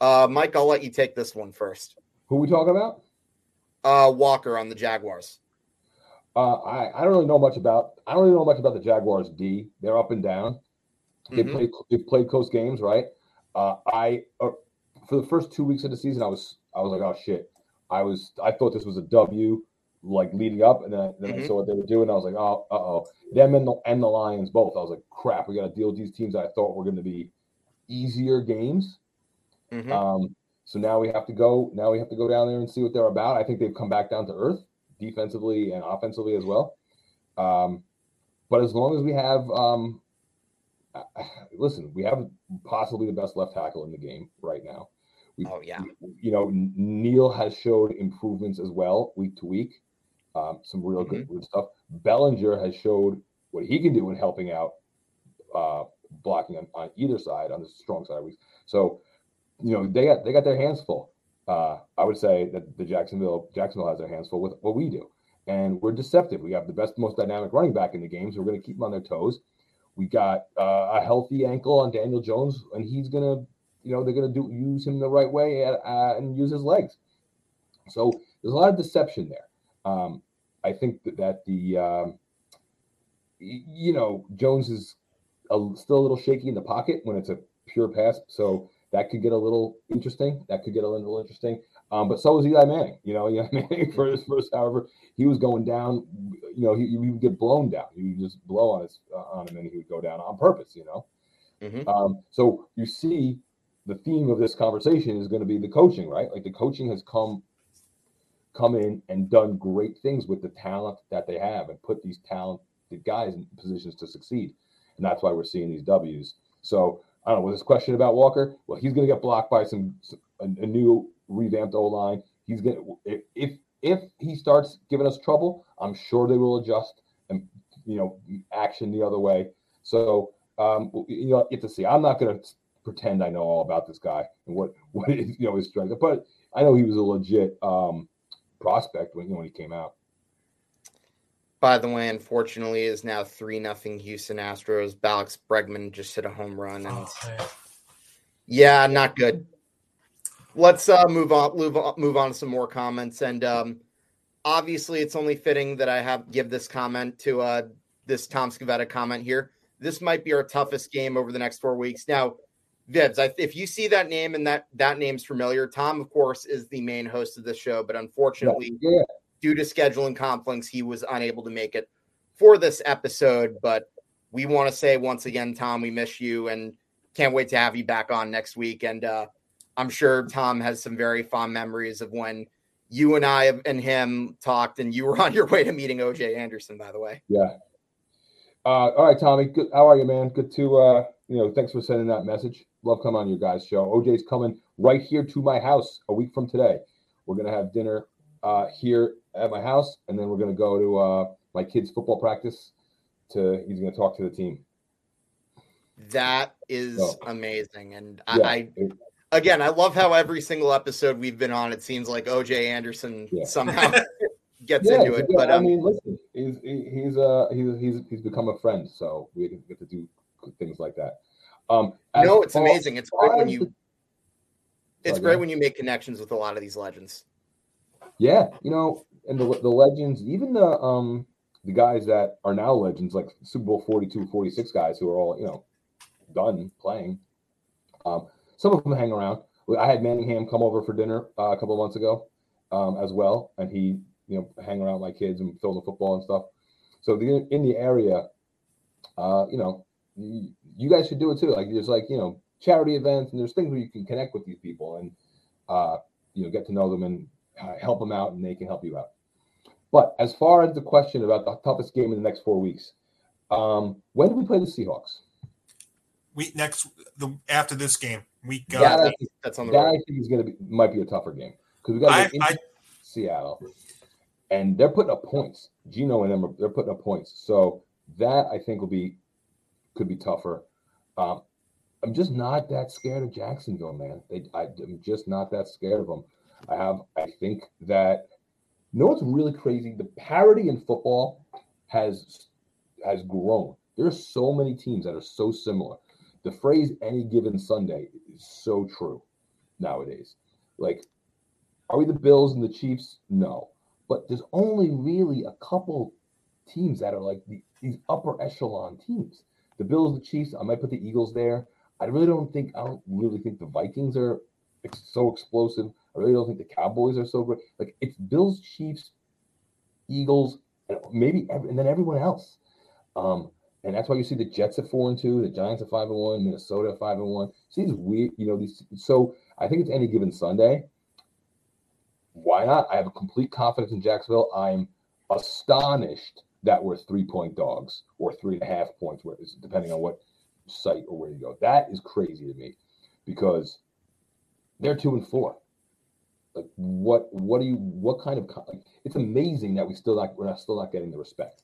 Uh, Mike, I'll let you take this one first. Who we talking about? Uh, Walker on the Jaguars. Uh, I, I don't really know much about I don't really know much about the Jaguars D. They're up and down. They mm-hmm. play they played close games, right? Uh, I uh, for the first two weeks of the season, I was I was like, oh shit. I was I thought this was a W, like leading up, and then I, then mm-hmm. I saw what they were doing. I was like, oh, uh oh, them and the and the Lions both. I was like, crap, we got to deal with these teams that I thought were going to be easier games. Mm-hmm. Um, so now we have to go. Now we have to go down there and see what they're about. I think they've come back down to earth, defensively and offensively as well. Um, but as long as we have, um, listen, we have possibly the best left tackle in the game right now. We, oh yeah. We, you know, Neal has showed improvements as well week to week. Um, some real mm-hmm. good, good stuff. Bellinger has showed what he can do in helping out, uh, blocking on, on either side, on the strong side. So, you know, they got they got their hands full. Uh, I would say that the Jacksonville Jacksonville has their hands full with what we do, and we're deceptive. We have the best, most dynamic running back in the game, so we're going to keep them on their toes. We got uh, a healthy ankle on Daniel Jones, and he's going to, you know, they're going to do use him the right way and, uh, and use his legs. So there's a lot of deception there. Um, I think that, that the um, you know Jones is a, still a little shaky in the pocket when it's a pure pass, so. That could get a little interesting. That could get a little interesting. Um, but so was Eli Manning. You know, Eli Manning for his first, however, he was going down. You know, he, he would get blown down. He would just blow on his uh, on him, and he would go down on purpose. You know. Mm-hmm. Um, so you see, the theme of this conversation is going to be the coaching, right? Like the coaching has come, come in and done great things with the talent that they have, and put these talented guys in positions to succeed, and that's why we're seeing these W's. So. I don't know, was this question about Walker? Well, he's going to get blocked by some, some a, a new revamped O-line. He's going to if, if if he starts giving us trouble, I'm sure they will adjust and you know action the other way. So um, you know, you have to see. I'm not going to pretend I know all about this guy and what what is, you know his strength, but I know he was a legit um, prospect when you know, when he came out. By the way, unfortunately, it is now three nothing Houston Astros. Alex Bregman just hit a home run. And oh, yeah, not good. Let's uh, move on, move on Move on to some more comments. And um, obviously, it's only fitting that I have give this comment to uh, this Tom Scavetta comment here. This might be our toughest game over the next four weeks. Now, Vibs, I, if you see that name and that, that name's familiar, Tom, of course, is the main host of the show. But unfortunately... Yeah. Due to scheduling conflicts, he was unable to make it for this episode. But we want to say once again, Tom, we miss you and can't wait to have you back on next week. And uh, I'm sure Tom has some very fond memories of when you and I and him talked and you were on your way to meeting O J Anderson, by the way. Yeah. Uh, all right, Tommy. Good. How are you, man? Good to, uh, you know, thanks for sending that message. Love coming on your guys' show. O J's coming right here to my house a week from today. We're going to have dinner uh, here at my house, and then we're going to go to uh, my kids' football practice. To he's going to talk to the team. That is so amazing, and yeah, I it, again, I love how every single episode we've been on, it seems like O J Anderson yeah. somehow gets yeah, into it. Yeah, but um, I mean, listen, he's he's uh he's he's he's become a friend, so we get to do things like that. Um, no, it's Paul, amazing. It's great when you. It's great when you make connections with a lot of these legends. Yeah, you know. And the the legends, even the um the guys that are now legends, like Super Bowl forty-two, forty-six guys who are all, you know, done playing. Um, some of them hang around. I had Manningham come over for dinner uh, a couple of months ago um, as well, and he, you know, hang around my kids and film the football and stuff. So the, in the area, uh, you know, you guys should do it too. Like there's like, you know, charity events, and there's things where you can connect with these people and, uh, you know, get to know them and uh, help them out, and they can help you out. But as far as the question about the toughest game in the next four weeks, um, when do we play the Seahawks? We next the after this game, week. Uh, that I think, that's on the that road. I think is going to be might be a tougher game because we got to I, Seattle, and they're putting up points. Geno and them are, they're putting up points, so that I think will be could be tougher. Um, I'm just not that scared of Jacksonville, man. They, I, I'm just not that scared of them. I have I think that. You know what's really crazy? The parity in football has has grown. There's so many teams that are so similar. The phrase "any given Sunday" is so true. nowadays. Like, are we the Bills and the Chiefs? No. But there's only really a couple teams that are like the, these upper echelon teams. The Bills, the Chiefs, I might put the Eagles there. I really don't think, I don't really think the Vikings are ex- so explosive. I really don't think the Cowboys are so great. Like, it's Bills, Chiefs, Eagles, and maybe, every, and then everyone else. Um, and that's why you see the Jets at four and two, the Giants at five and one, Minnesota at five and one. See these weird, you know, these. So I think it's any given Sunday. Why not? I have a complete confidence in Jacksonville. I'm astonished that we're three-point dogs or three-and-a-half points, where it's depending on what site or where you go. That is crazy to me because they're two and four. Like what? What do you? What kind of? Like, it's amazing that we still not we're not still not getting the respect.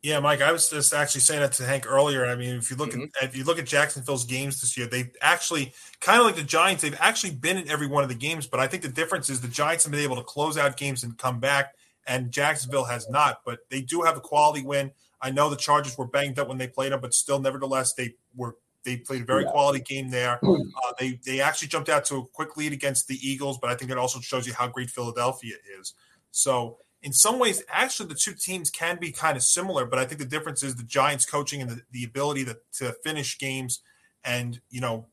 Yeah, Mike, I was just actually saying that to Hank earlier. I mean, if you look mm-hmm. at if you look at Jacksonville's games this year, they've actually kind of like the Giants. They've actually been in every one of the games, but I think the difference is the Giants have been able to close out games and come back, and Jacksonville has not. But they do have a quality win. I know the Chargers were banged up when they played them, but still, nevertheless, they were they played a very yeah. quality game there. Uh, they they actually jumped out to a quick lead against the Eagles, but I think it also shows you how great Philadelphia is. So. In some ways, actually, the two teams can be kind of similar, but I think the difference is the Giants' coaching and the, the ability to, to finish games and, you know,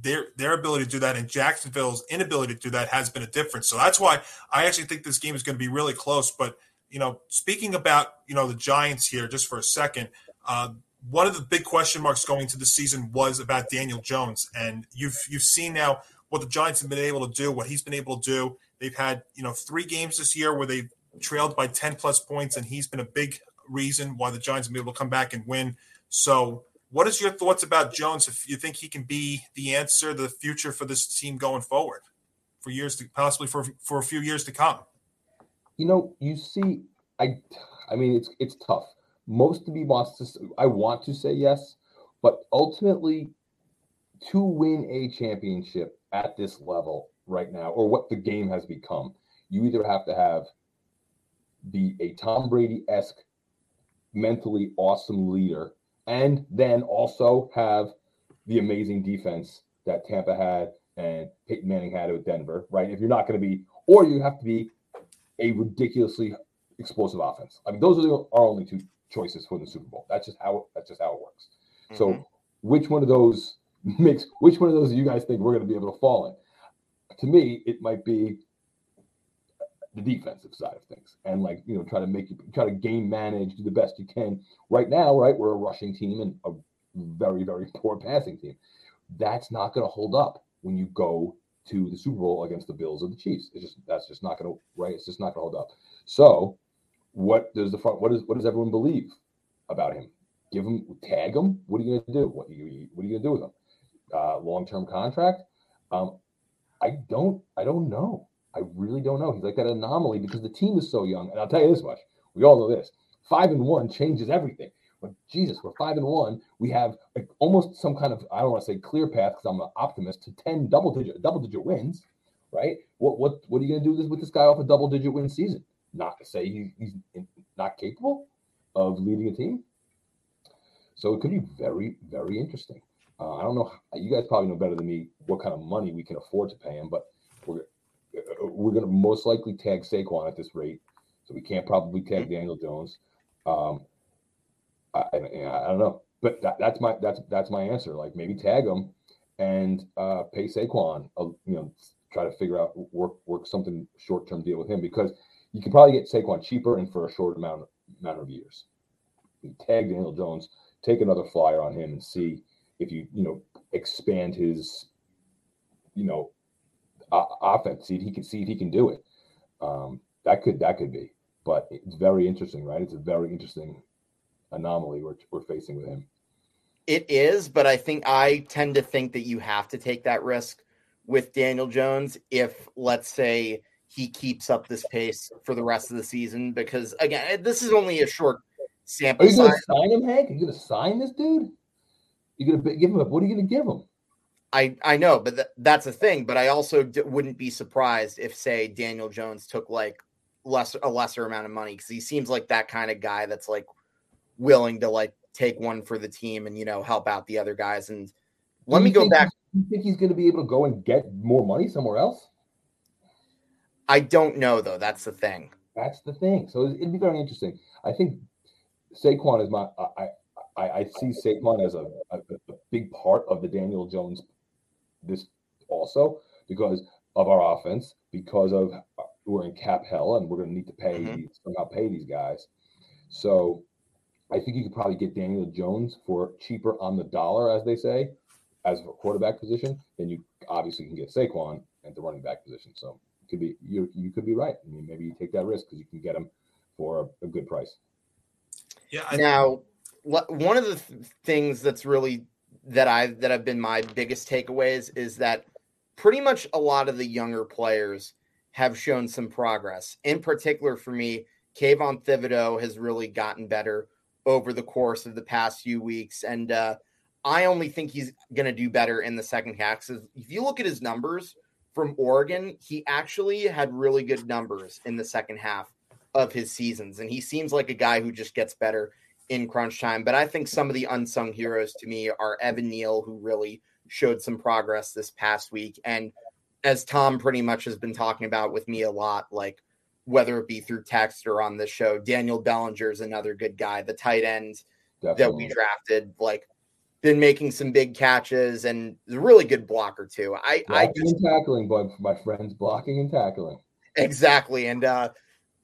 their their ability to do that and Jacksonville's inability to do that has been a difference. So that's why I actually think this game is going to be really close. But, you know, speaking about, you know, the Giants here just for a second, uh, one of the big question marks going into the season was about Daniel Jones. And you've you've seen now what the Giants have been able to do, what he's been able to do. They've had, you know, three games this year where they've trailed by ten-plus points, and he's been a big reason why the Giants have been able to come back and win. So what is your thoughts about Jones, if you think he can be the answer, the future for this team going forward, for years to possibly for, for a few years to come? You know, you see, I I mean, it's it's tough. Most of me wants to – I want to say yes, but ultimately to win a championship at this level right now, or what the game has become, you either have to have be a Tom Brady-esque, mentally awesome leader, and then also have the amazing defense that Tampa had and Peyton Manning had with Denver, right? If you're not going to be, or you have to be a ridiculously explosive offense. I mean, those are the, our only two choices for the Super Bowl. That's just how that's just how it works. Mm-hmm. So, which one of those makes? Which one of those do you guys think we're going to be able to fall in? To me, it might be the defensive side of things, and like you know, try to make you try to game manage, do the best you can. Right now, right, we're a rushing team and a very, very poor passing team. That's not going to hold up when you go to the Super Bowl against the Bills or the Chiefs. It's just that's just not going to right. It's just not going to hold up. So, what does the front? What does what does everyone believe about him? Give him, tag him. What are you going to do? What are you what are you going to do with him? Uh, long-term contract. Um, I don't, I don't know. I really don't know. He's like that anomaly because the team is so young. And I'll tell you this much: we all know this. Five and one changes everything. But Jesus, we're five and one. We have like almost some kind of I don't want to say clear path because I'm an optimist to ten double digit double digit wins, right? What what what are you going to do this with this guy off a double digit win season? Not to say he, he's not capable of leading a team. So it could be very very interesting. Uh, I don't know. You guys probably know better than me what kind of money we can afford to pay him, but we're we're going to most likely tag Saquon at this rate, so we can't probably tag Daniel Jones. Um, I, I, I don't know, but that, that's my that's that's my answer. Like maybe tag him and uh, pay Saquon. Uh, you know, try to figure out work work something short term deal with him because you can probably get Saquon cheaper and for a short amount amount of years. You tag Daniel Jones, take another flyer on him, and see. If you, you know, expand his, you know, o- offense, see if he can see if he can do it. Um, that could that could be, but it's very interesting, right? It's a very interesting anomaly we're we're facing with him. It is, but I think I tend to think that you have to take that risk with Daniel Jones if, let's say, he keeps up this pace for the rest of the season, because again, this is only a short sample size. Are you going to sign him, Hank? Are you going to sign this dude? You're going to give him up. What are you going to give him? I, I know, but th- that's a thing. But I also d- wouldn't be surprised if, say, Daniel Jones took like less a lesser amount of money because he seems like that kind of guy that's like willing to like take one for the team and, you know, help out the other guys. And let me go back. you think he's going to be able to go and get more money somewhere else? I don't know, though. That's the thing. That's the thing. So it'd be very interesting. I think Saquon is my I I, I see Saquon as a, a, a big part of the Daniel Jones this also because of our offense, because of we're in cap hell and we're going to need to pay mm-hmm. somehow pay these guys. So I think you could probably get Daniel Jones for cheaper on the dollar, as they say, as a quarterback position, then you obviously can get Saquon at the running back position. So it could be you you could be right. I mean, maybe you take that risk because you can get him for a, a good price. Yeah. I- now, one of the th- things that's really that I that have been my biggest takeaways is that pretty much a lot of the younger players have shown some progress. In particular, for me, Kayvon Thibodeau has really gotten better over the course of the past few weeks. And uh, I only think he's going to do better in the second half. So if you look at his numbers from Oregon, he actually had really good numbers in the second half of his seasons. And he seems like a guy who just gets better in crunch time. But I think some of the unsung heroes to me are Evan Neal, who really showed some progress this past week. And as Tom pretty much has been talking about with me a lot, like whether it be through text or on this show, Daniel Bellinger is another good guy, the tight end Definitely. that we drafted, like been making some big catches and a really good blocker too. I, I just tackling, but my friends blocking and tackling. Exactly. And uh,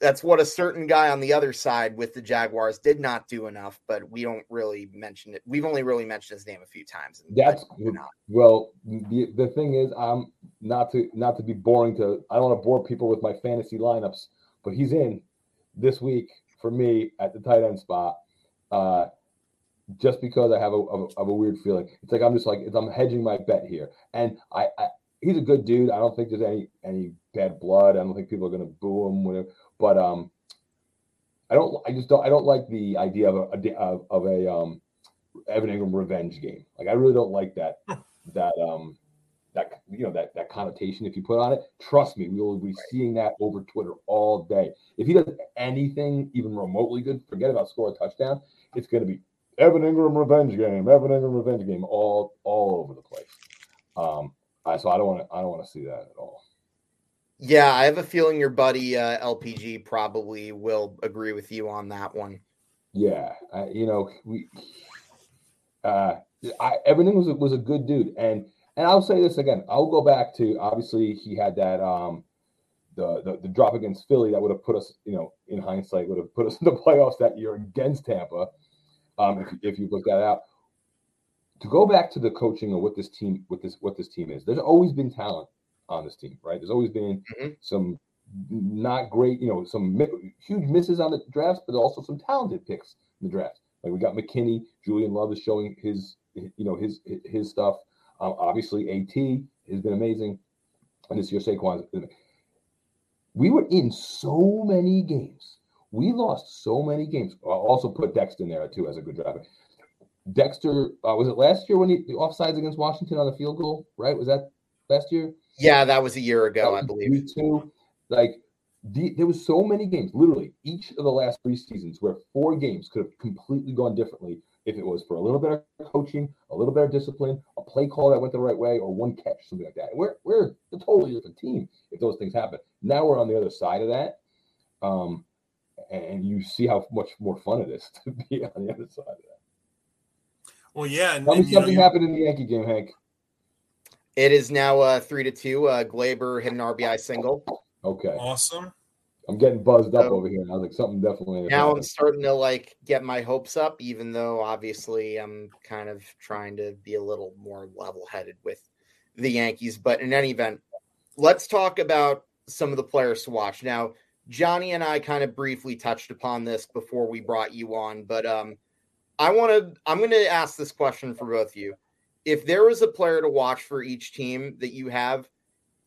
that's what a certain guy on the other side with the Jaguars did not do enough, but we don't really mention it. We've only really mentioned his name a few times. That's well, the, the thing is, I'm not to, not to be boring to, I don't want to bore people with my fantasy lineups, but he's in this week for me at the tight end spot. Uh, just because I have a, a, of a weird feeling. It's like, I'm just like, I'm hedging my bet here. And I, I, he's a good dude. I don't think there's any, any bad blood. I don't think people are going to boo him, whatever. But um, I don't. I just don't. I don't like the idea of a of, of a um, Evan Engram revenge game. Like I really don't like that that um that you know that that connotation. If you put on it, trust me, we will be seeing that over Twitter all day. If he does anything even remotely good, forget about score a touchdown. It's going to be Evan Engram revenge game. Evan Engram revenge game all all over the place. Um, I, so I don't want to. I don't want to see that at all. Yeah, I have a feeling your buddy uh, L P G probably will agree with you on that one. Yeah, uh, you know, we uh, I, everything was a, was a good dude, and and I'll say this again. I'll go back to obviously he had that um the the, the drop against Philly that would have put us, you know, in hindsight would have put us in the playoffs that year against Tampa. Um, if, if you look that out, to go back to the coaching of what this team what this what this team is. There's always been talent on this team, right? There's always been mm-hmm. some not great, you know, some mi- huge misses on the drafts, but also some talented picks in the draft. Like we got McKinney, Julian Love is showing his, you know, his his stuff. Um, obviously, A T has been amazing, and this year Saquon. We were in so many games. We lost so many games. I'll also put Dexter in there too as a good driver. Dexter uh, was it last year when he the offsides against Washington on the field goal? Right? Was that last year? Yeah, that was a year ago, I believe. Too. Like, the, there was so many games, literally, each of the last three seasons where four games could have completely gone differently if it was for a little better coaching, a little better discipline, a play call that went the right way, or one catch, something like that. We're, we're a totally different team if those things happen. Now we're on the other side of that, um, and you see how much more fun it is to be on the other side of that. Well, yeah. And, Tell me and, something know, happened in the Yankee game, Hank. It is now uh, three to two. Uh, Glaber hit an R B I single. Okay, awesome. I'm getting buzzed so, up over here. I was like, something definitely. Now I'm starting to like get my hopes up, even though obviously I'm kind of trying to be a little more level-headed with the Yankees. But in any event, let's talk about some of the players to watch. Now, Johnny and I kind of briefly touched upon this before we brought you on, but um, I want to. I'm going to ask this question for both of you. If there was a player to watch for each team that you have,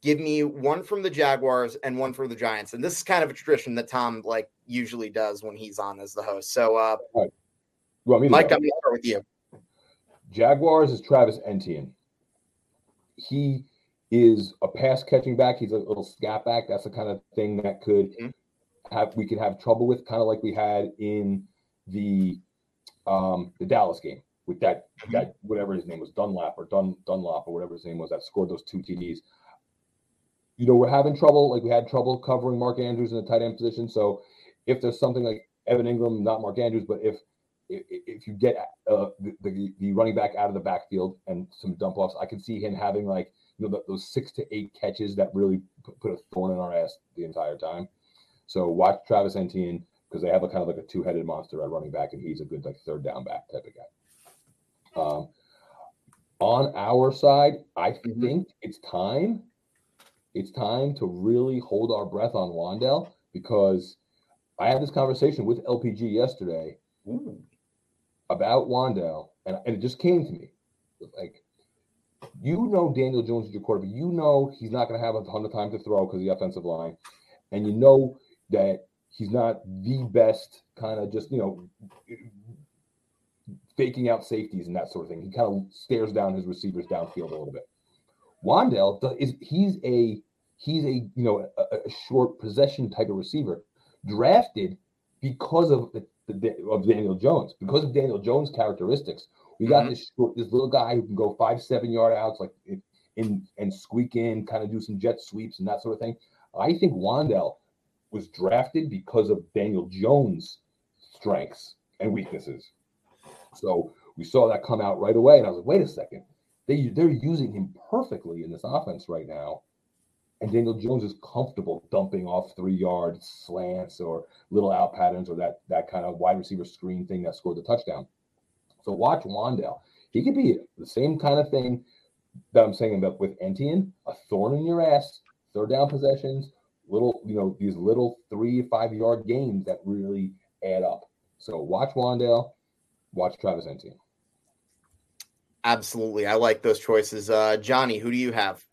give me one from the Jaguars and one for the Giants. And this is kind of a tradition that Tom like usually does when he's on as the host. So, uh, right. you want me to Mike, go? I'm going to start with you. Jaguars is Travis Etienne. He is a pass catching back. He's a little scat back. That's the kind of thing that could mm-hmm. have we could have trouble with, kind of like we had in the um, the Dallas game. with that that whatever his name was, Dunlap or Dun Dunlop or whatever his name was, that scored those two T Ds. You know, we're having trouble. Like, we had trouble covering Mark Andrews in the tight end position. So if there's something like Evan Engram, not Mark Andrews, but if if, if you get uh, the, the the running back out of the backfield and some dump offs, I can see him having, like, you know, those six to eight catches that really put a thorn in our ass the entire time. So watch Travis Etienne, because they have a kind of like a two-headed monster at running back, and he's a good, like, third down back type of guy. Um, on our side, I think it's time. It's time to really hold our breath on Wan'Dale, because I had this conversation with L P G yesterday Ooh. about Wan'Dale, and, and it just came to me. Like, you know Daniel Jones is your quarterback. You know he's not going to have a ton of time to throw because of the offensive line, and you know that he's not the best kind of just, you know, faking out safeties and that sort of thing. He kind of stares down his receivers downfield a little bit. Wan'Dale is he's a he's a you know a, a short possession type of receiver, drafted because of the, the of Daniel Jones because of Daniel Jones' characteristics. We got mm-hmm. this short, this little guy who can go five seven yard outs like in, in and squeak in, kind of do some jet sweeps and that sort of thing. I think Wan'Dale was drafted because of Daniel Jones' strengths and weaknesses. So we saw that come out right away, and I was like, wait a second. They, they're using him perfectly in this offense right now, and Daniel Jones is comfortable dumping off three-yard slants or little out patterns or that that kind of wide receiver screen thing that scored the touchdown. So watch Wan'Dale. He could be the same kind of thing that I'm saying about with Etienne, a thorn in your ass, third down possessions, little, you know, these little three, five-yard games that really add up. So watch Wan'Dale, watch Travis Etienne. Absolutely. I like those choices. Uh, Johnny, who do you have?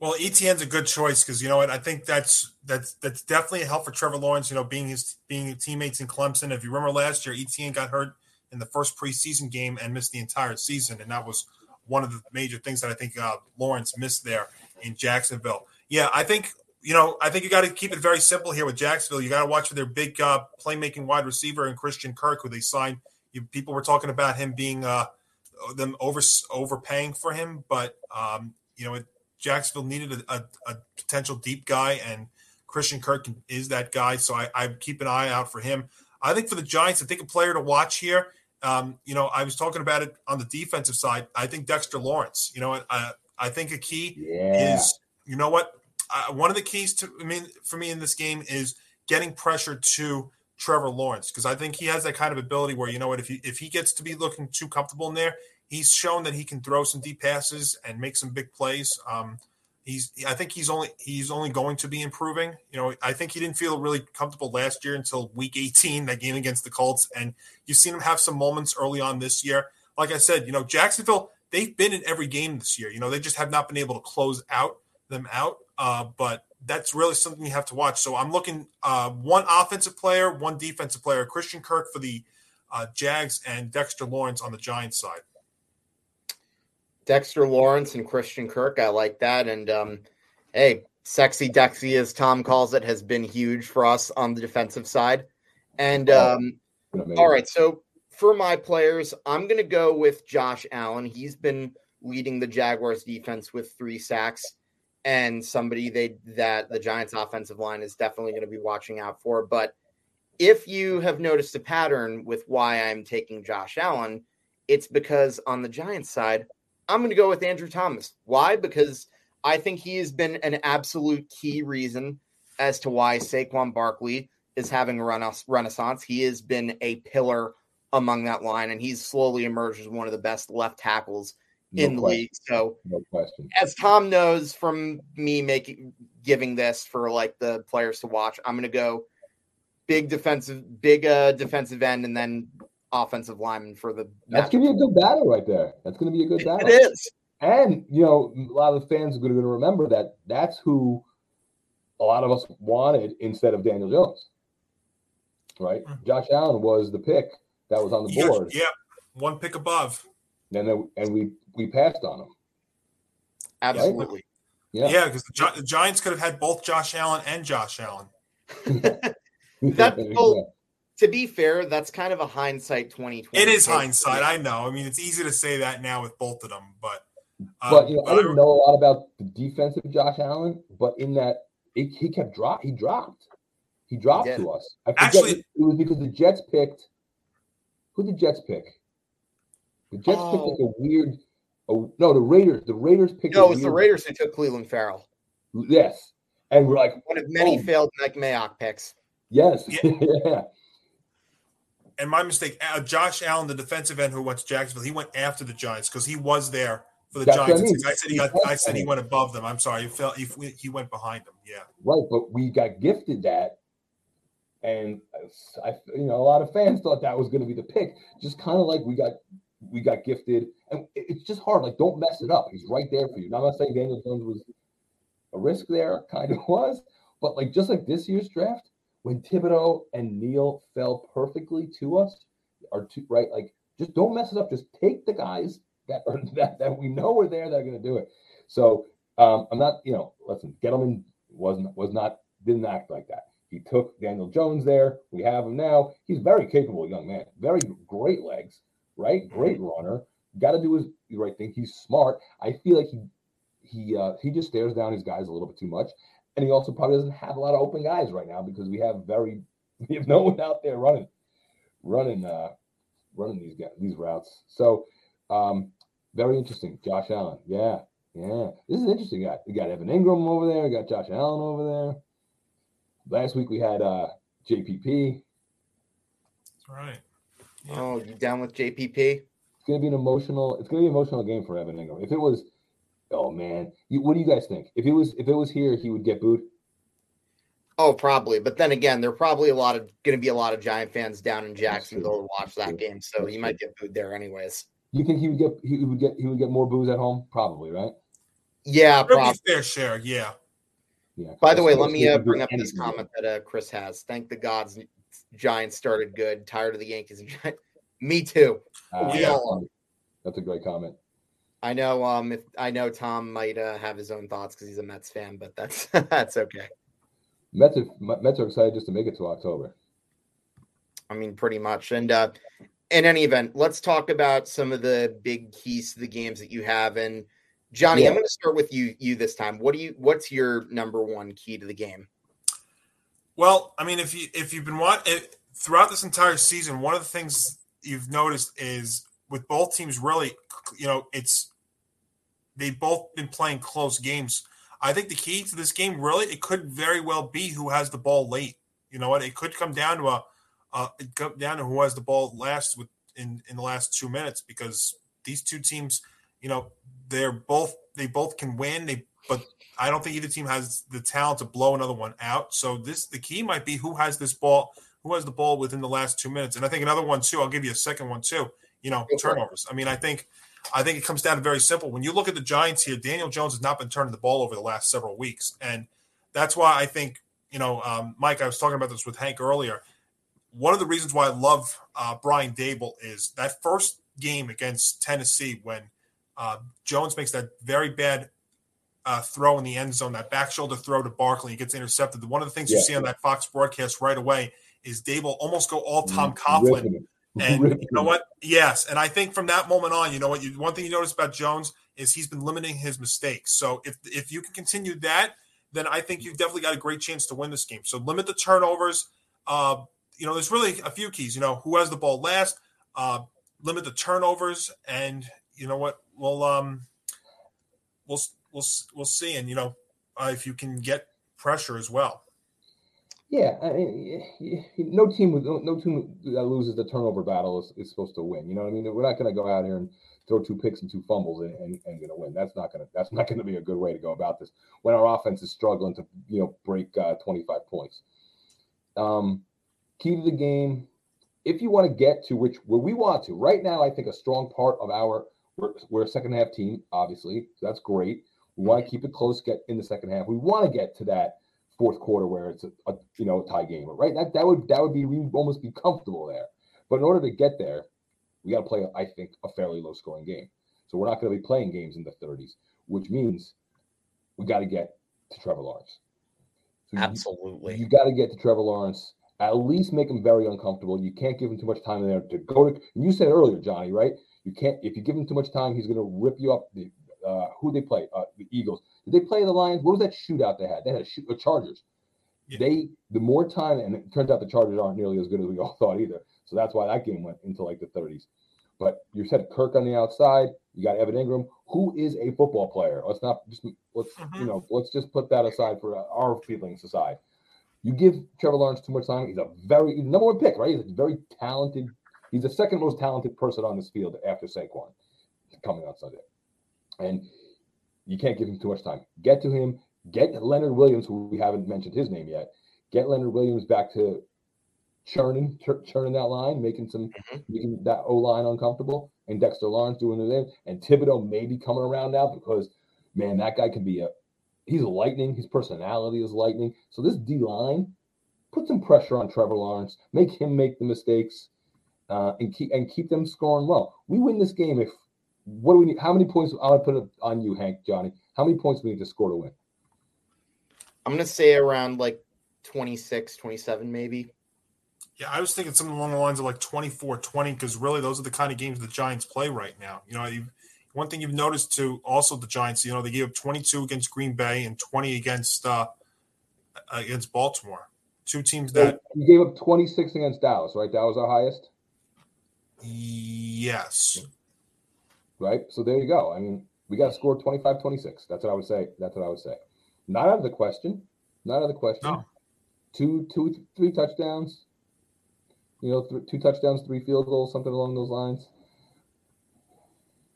Well, Etienne's a good choice because, you know what, I think that's that's that's definitely a help for Trevor Lawrence, you know, being his being teammates in Clemson. If you remember last year, Etienne got hurt in the first preseason game and missed the entire season, and that was one of the major things that I think uh, Lawrence missed there in Jacksonville. Yeah, I think, you know, I think you got to keep it very simple here with Jacksonville. You got to watch for their big uh, playmaking wide receiver and Christian Kirk, who they signed. You, people were talking about him being uh, – them over overpaying for him, but um, you know, it, Jacksonville needed a, a, a potential deep guy, and Christian Kirk is that guy. So I, I keep an eye out for him. I think for the Giants, I think a player to watch here. Um, you know, I was talking about it on the defensive side. I think Dexter Lawrence. You know, I I think a key yeah. is you know what I, one of the keys to I mean for me in this game is getting pressure to Trevor Lawrence, because I think he has that kind of ability where, you know what, if he if he gets to be looking too comfortable in there, he's shown that he can throw some deep passes and make some big plays. Um, he's I think he's only he's only going to be improving. You know, I think he didn't feel really comfortable last year until week eighteen, that game against the Colts, and you've seen him have some moments early on this year. Like I said, you know, Jacksonville, they've been in every game this year. You know, they just have not been able to close out them out, uh, but that's really something you have to watch. So I'm looking uh, one offensive player, one defensive player, Christian Kirk for the uh, Jags and Dexter Lawrence on the Giants side. Dexter Lawrence and Christian Kirk. I like that. And um, hey, sexy Dexy, as Tom calls it, has been huge for us on the defensive side. And um, all right. So for my players, I'm going to go with Josh Allen. He's been leading the Jaguars defense with three sacks. And somebody they that the Giants offensive line is definitely going to be watching out for. But if you have noticed a pattern with why I'm taking Josh Allen, it's because on the Giants side, I'm going to go with Andrew Thomas. Why? Because I think he has been an absolute key reason as to why Saquon Barkley is having a renaissance. He has been a pillar among that line, and he's slowly emerged as one of the best left tackles in the league. So no question. As Tom knows from me making giving this for like the players to watch, I'm going to go big defensive, big uh, defensive end, and then offensive lineman for the. That's going to be a good battle right there. That's going to be a good battle. It is. And, you know, a lot of the fans are going to remember that that's who a lot of us wanted instead of Daniel Jones. Right? Mm-hmm. Josh Allen was the pick that was on the yeah, board. Yeah. One pick above. And then, and we, we passed on him. Absolutely. Right? Yeah. Yeah. Because the, the Giants could have had both Josh Allen and Josh Allen. That's, well, to be fair, that's kind of a hindsight twenty twenty. It is hindsight. I know. I mean, it's easy to say that now with both of them, but. Um, but you know, I didn't I, know a lot about the defense of Josh Allen, but in that it, he kept drop, he dropped, he dropped yeah. to us. I Actually, it, it was because the Jets picked. Who did the Jets pick? The Jets oh. picked like a weird. Oh no, the Raiders. The Raiders picked. No, it was the Raiders who took Cleveland Farrell. Yes, and we're like one of many oh. failed Mike Mayock picks. Yes. Yeah. yeah. And my mistake, uh, Josh Allen, the defensive end who went to Jacksonville, he went after the Giants because he was there. For the That's Giants, I, mean. I said he got. I said he went above them. I'm sorry, he fell. He, he went behind them. Yeah, right. But we got gifted that, and I, you know, a lot of fans thought that was going to be the pick. Just kind of like we got, we got gifted, and it's just hard. Like, don't mess it up. He's right there for you. Now, I'm not saying Daniel Jones was a risk there. Kind of was, but like just like this year's draft, when Thibodeau and Neal fell perfectly to us, are two right. Like, just don't mess it up. Just take the guys. That, or that that we know are there that are going to do it. So um, I'm not, you know, listen, Gettleman wasn't, was not, didn't act like that. He took Daniel Jones there. We have him now. He's very capable, young man. Very great legs, right? Great runner. Got to do his right thing. He's smart. I feel like he he uh, he just stares down his guys a little bit too much, and he also probably doesn't have a lot of open guys right now because we have very we have no one out there running, running, uh, running these guys, these routes. So. Um, Very interesting. Josh Allen. Yeah. Yeah. This is interesting. We got, we got Evan Engram over there. We got Josh Allen over there. Last week we had uh, J P P. That's right. Yeah. Oh, you down with J P P? It's going to be an emotional, it's going to be an emotional game for Evan Engram. If it was, oh man, you, what do you guys think? If it was, if it was here, he would get booed. Oh, probably. But then again, there are probably a lot of, going to be a lot of Giant fans down in Jacksonville to watch that game. So he might get booed there anyways. You think he would get he would get he would get more boos at home? Probably, right? Yeah, probably fair share. Yeah. Yeah. By the way, let me uh, bring up this comment that uh, Chris has. Thank the gods, Giants started good. Tired of the Yankees and Giants. Me too. Uh, yeah. That's a great comment. I know. Um, if I know Tom might uh, have his own thoughts because he's a Mets fan, but that's that's okay. Mets are, Mets are excited just to make it to October. I mean, pretty much, and. uh In any event, let's talk about some of the big keys to the games that you have. And Johnny, yeah. I'm going to start with you. You this time. What do you? What's your number one key to the game? Well, I mean, if you if you've been watching throughout this entire season, one of the things you've noticed is with both teams, really, you know, it's they've both been playing close games. I think the key to this game, really, it could very well be who has the ball late. You know what? It could come down to a. Uh, it comes down to who has the ball last with in, in the last two minutes because these two teams, you know, they're both they both can win. They but I don't think either team has the talent to blow another one out. So this the key might be who has this ball, who has the ball within the last two minutes. And I think another one too. I'll give you a second one too. You know, turnovers. I mean, I think I think it comes down to very simple. When you look at the Giants here, Daniel Jones has not been turning the ball over the last several weeks, and that's why I think you know, um, Mike. I was talking about this with Hank earlier. One of the reasons why I love uh, Brian Daboll is that first game against Tennessee when uh, Jones makes that very bad uh, throw in the end zone, that back shoulder throw to Barkley, he gets intercepted. One of the things yeah. you see on that Fox broadcast right away is Daboll almost go all Tom Coughlin. And you know what? Yes. And I think from that moment on, you know what? You, one thing you notice about Jones is he's been limiting his mistakes. So if if you can continue that, then I think you've definitely got a great chance to win this game. So limit the turnovers. Uh, You know, there's really a few keys. You know, who has the ball last, uh, limit the turnovers, and you know what? We'll um, we'll we'll we'll see, and you know, uh, if you can get pressure as well. Yeah, I mean, no team with no team that loses the turnover battle is, is supposed to win. You know what I mean? We're not going to go out here and throw two picks and two fumbles and and, and going to win. That's not going to that's not going to be a good way to go about this when our offense is struggling to you know break uh, twenty-five points. Um. Key to the game, if you want to get to which where we want to right now, I think a strong part of our we're, we're a second half team, obviously, so that's great. We want to keep it close, get in the second half. We want to get to that fourth quarter where it's a, a you know tie game, right? That that would that would be we would almost be comfortable there. But in order to get there, we got to play, I think, a fairly low scoring game. So we're not going to be playing games in the thirties, which means we got to get to Trevor Lawrence. So absolutely, you, you got to get to Trevor Lawrence. At least make them very uncomfortable. You can't give them too much time there to go to. And you said earlier, Johnny, right? You can't, if you give him too much time, he's going to rip you up. The, uh, who they play? Uh, the Eagles. Did they play the Lions? What was that shootout they had? They had a shoot, the Chargers. Yeah. They, the more time, and it turns out the Chargers aren't nearly as good as we all thought either. So that's why that game went into like the thirties. But you said Kirk on the outside. You got Evan Engram, who is a football player. Let's not just let's uh-huh. you know let's just put that aside for our feelings aside. You give Trevor Lawrence too much time. He's a very he's number one pick, right? He's a very talented. He's the second most talented person on this field after Saquon coming on Sunday. And you can't give him too much time. Get to him. Get Leonard Williams, who we haven't mentioned his name yet. Get Leonard Williams back to churning, tur- churning that line, making some making that O-line uncomfortable. And Dexter Lawrence doing his thing. And Thibodeau may be coming around now because, man, that guy can be a – he's lightning. His personality is lightning. So this D-line, put some pressure on Trevor Lawrence. Make him make the mistakes. Uh, and keep and keep them scoring well. We win this game if what do we need? How many points? I would put it on you, Hank, Johnny. How many points do we need to score to win? I'm gonna say around like twenty-six, twenty-seven, maybe. Yeah, I was thinking something along the lines of like twenty-four, twenty, because really those are the kind of games the Giants play right now. You know, you, one thing you've noticed too, also the Giants. You know, they gave up twenty-two against Green Bay and twenty against uh, against Baltimore. Two teams that you gave up twenty-six against Dallas, right? That was our highest. Yes. Right? So there you go. I mean, we got to score twenty-five twenty-six. That's what I would say. That's what I would say. Not out of the question. Not out of the question. No. Two, two, three touchdowns. You know, th- two touchdowns, three field goals, something along those lines.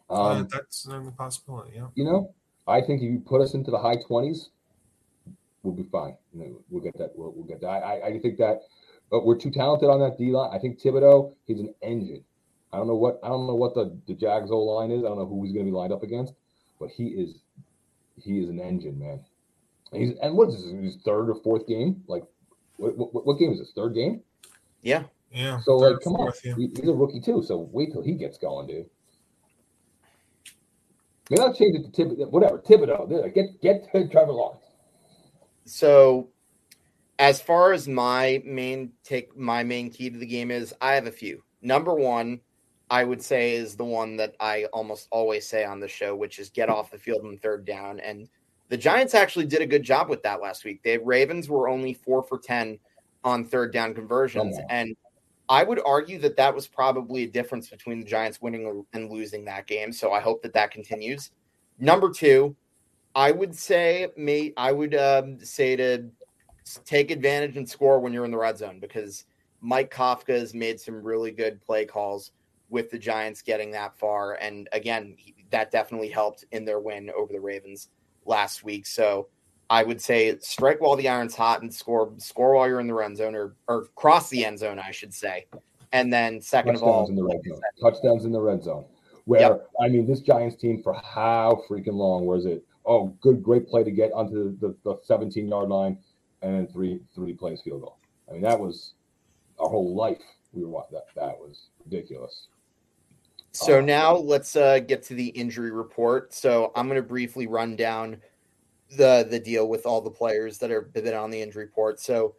Um, uh, that's a possibility, yeah. You know, I think if you put us into the high twenties, we'll be fine. You know, we'll get that. We'll, we'll get that. I, I think that but we're too talented on that D-line. I think Thibodeau, he's an engine. I don't know what I don't know what the, the Jags O line is. I don't know who he's going to be lined up against, but he is he is an engine, man. And, he's, and what is this, his third or fourth game? Like, what, what, what game is this? Third game? Yeah, yeah. So third, like, come fourth, on, yeah. he, he's a rookie too. So wait till he gets going, dude. Maybe I'll change it to Thibodeau. Whatever, Thibodeau. Get get to Trevor Lawrence. So, as far as my main take, my main key to the game is, I have a few. Number one, I would say, is the one that I almost always say on the show, which is get off the field on third down. And the Giants actually did a good job with that last week. The Ravens were only four for ten on third down conversions. Oh, and I would argue that that was probably a difference between the Giants winning and losing that game. So I hope that that continues. Number two, I would say, may, I would um, say to take advantage and score when you're in the red zone, because Mike Kafka has made some really good play calls with the Giants getting that far. And again, he, that definitely helped in their win over the Ravens last week. So I would say strike while the iron's hot and score, score while you're in the end zone, or, or cross the end zone, I should say. And then second touchdowns of all, in the red zone. touchdowns in the red zone where, yep. I mean, this Giants team for how freaking long was it? Oh, good, great play to get onto the, the, the seventeen yard line and then three, three plays field goal. I mean, that was, our whole life, we were watching that. That was ridiculous. So um, now let's uh, get to the injury report. So I'm going to briefly run down the the deal with all the players that are been on the injury report. So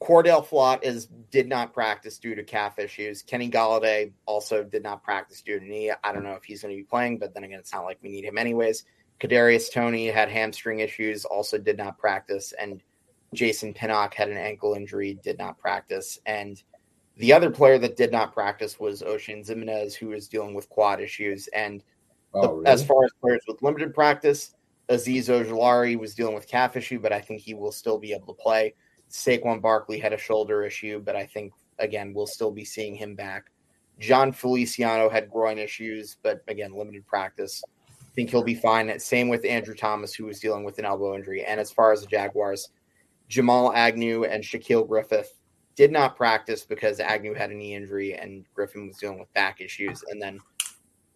Cordell Flott is did not practice due to calf issues. Kenny Golladay also did not practice due to knee. I don't know if he's going to be playing, but then again, it's not like we need him anyways. Kadarius Toney had hamstring issues, also did not practice, and Jason Pinnock had an ankle injury, did not practice. And the other player that did not practice was Ocean Zimenez, who is dealing with quad issues. And oh, the, really? As far as players with limited practice, Azeez Ojulari was dealing with calf issue, but I think he will still be able to play. Saquon Barkley had a shoulder issue, but I think, again, we'll still be seeing him back. John Feliciano had groin issues, but again, limited practice. I think he'll be fine. Same with Andrew Thomas, who was dealing with an elbow injury. And as far as the Jaguars, Jamal Agnew and Shaquille Griffith did not practice because Agnew had a knee injury and Griffin was dealing with back issues. And then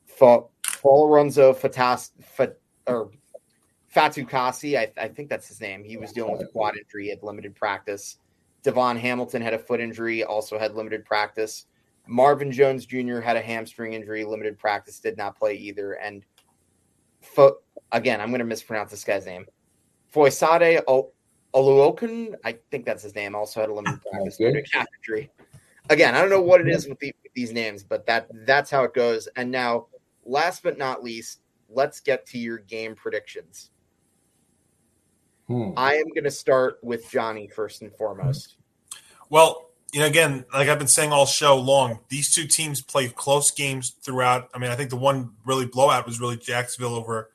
Fo- Foloronzo Fatas, Fat, or Fatu Kasi, I, I think that's his name. He was dealing with a quad injury, had limited practice. Devon Hamilton had a foot injury, also had limited practice. Marvin Jones Junior had a hamstring injury, limited practice, did not play either. And Fo- again, I'm going to mispronounce this guy's name. Foisade Oluokun, I think that's his name, also had a limited practice due to calf injury. Again, I don't know what it is with, the, with these names, but that that's how it goes. And now, last but not least, let's get to your game predictions. Hmm. I am going to start with Johnny first and foremost. Well, you know, again, like I've been saying all show long, these two teams play close games throughout. I mean, I think the one really blowout was really Jacksonville over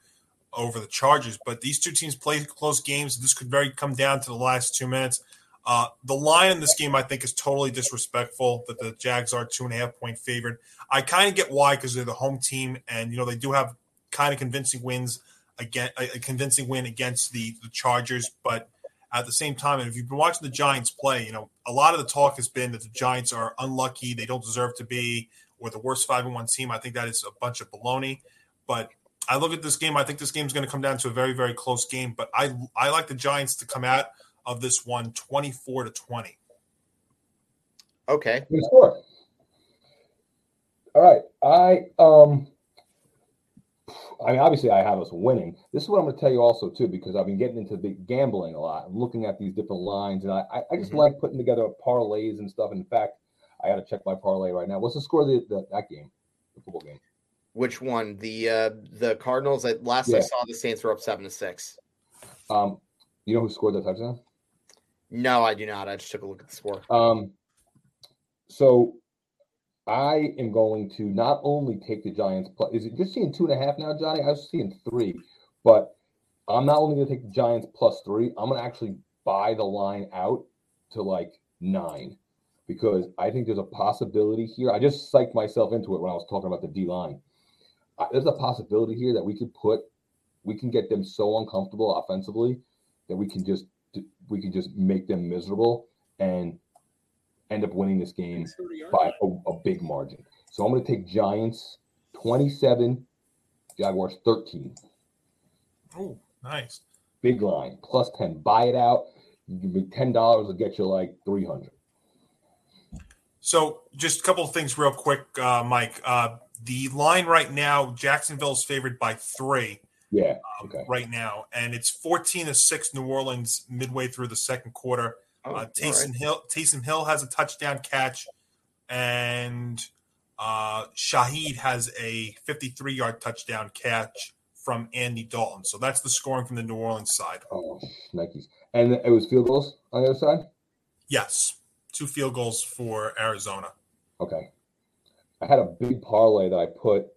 over the Chargers, but these two teams play close games. This could very come down to the last two minutes. Uh, the line in this game, I think, is totally disrespectful that the Jags are two and a half point favored. I kind of get why, because they're the home team, and you know they do have kind of convincing wins against a convincing win against the, the Chargers. But at the same time, and if you've been watching the Giants play, you know a lot of the talk has been that the Giants are unlucky, they don't deserve to be, or the worst five and one team. I think that is a bunch of baloney. But I look at this game, I think this game is going to come down to a very, very close game. But I I like the Giants to come out of this one twenty-four to twenty. Okay. All right. I um I mean obviously I have us winning. This is what I'm gonna tell you also too, because I've been getting into the gambling a lot. I'm looking at these different lines, and I, I just mm-hmm. like putting together parlays and stuff. In fact, I gotta check my parlay right now. What's the score of the, the, that game? The football game. Which one? The uh, the Cardinals. At last yeah. I saw, the Saints were up seven to six. Um, you know who scored that touchdown? No, I do not. I just took a look at the score. Um, so I am going to not only take the Giants plus. Is it just seeing two and a half now, Johnny? I was seeing three, but I'm not only going to take the Giants plus three. I'm going to actually buy the line out to like nine, because I think there's a possibility here. I just psyched myself into it when I was talking about the D line. There's a possibility here that we could put, we can get them so uncomfortable offensively that we can just, we can just make them miserable and end up winning this game by a, a big margin. So I'm going to take Giants twenty-seven, Jaguars thirteen. Oh, nice. Big line, plus ten. Buy it out. ten dollars will get you like three hundred. So just a couple of things real quick, uh, Mike. Uh, The line right now, Jacksonville's favored by three. Yeah. Um, okay. Right now, and it's fourteen to six. New Orleans midway through the second quarter. Oh, uh, Taysom right. Hill. Taysom Hill has a touchdown catch, and uh, Shaheed has a fifty-three yard touchdown catch from Andy Dalton. So that's the scoring from the New Orleans side. Oh, Nikes. And it was field goals on the other side. Yes, two field goals for Arizona. Okay. I had a big parlay that I put,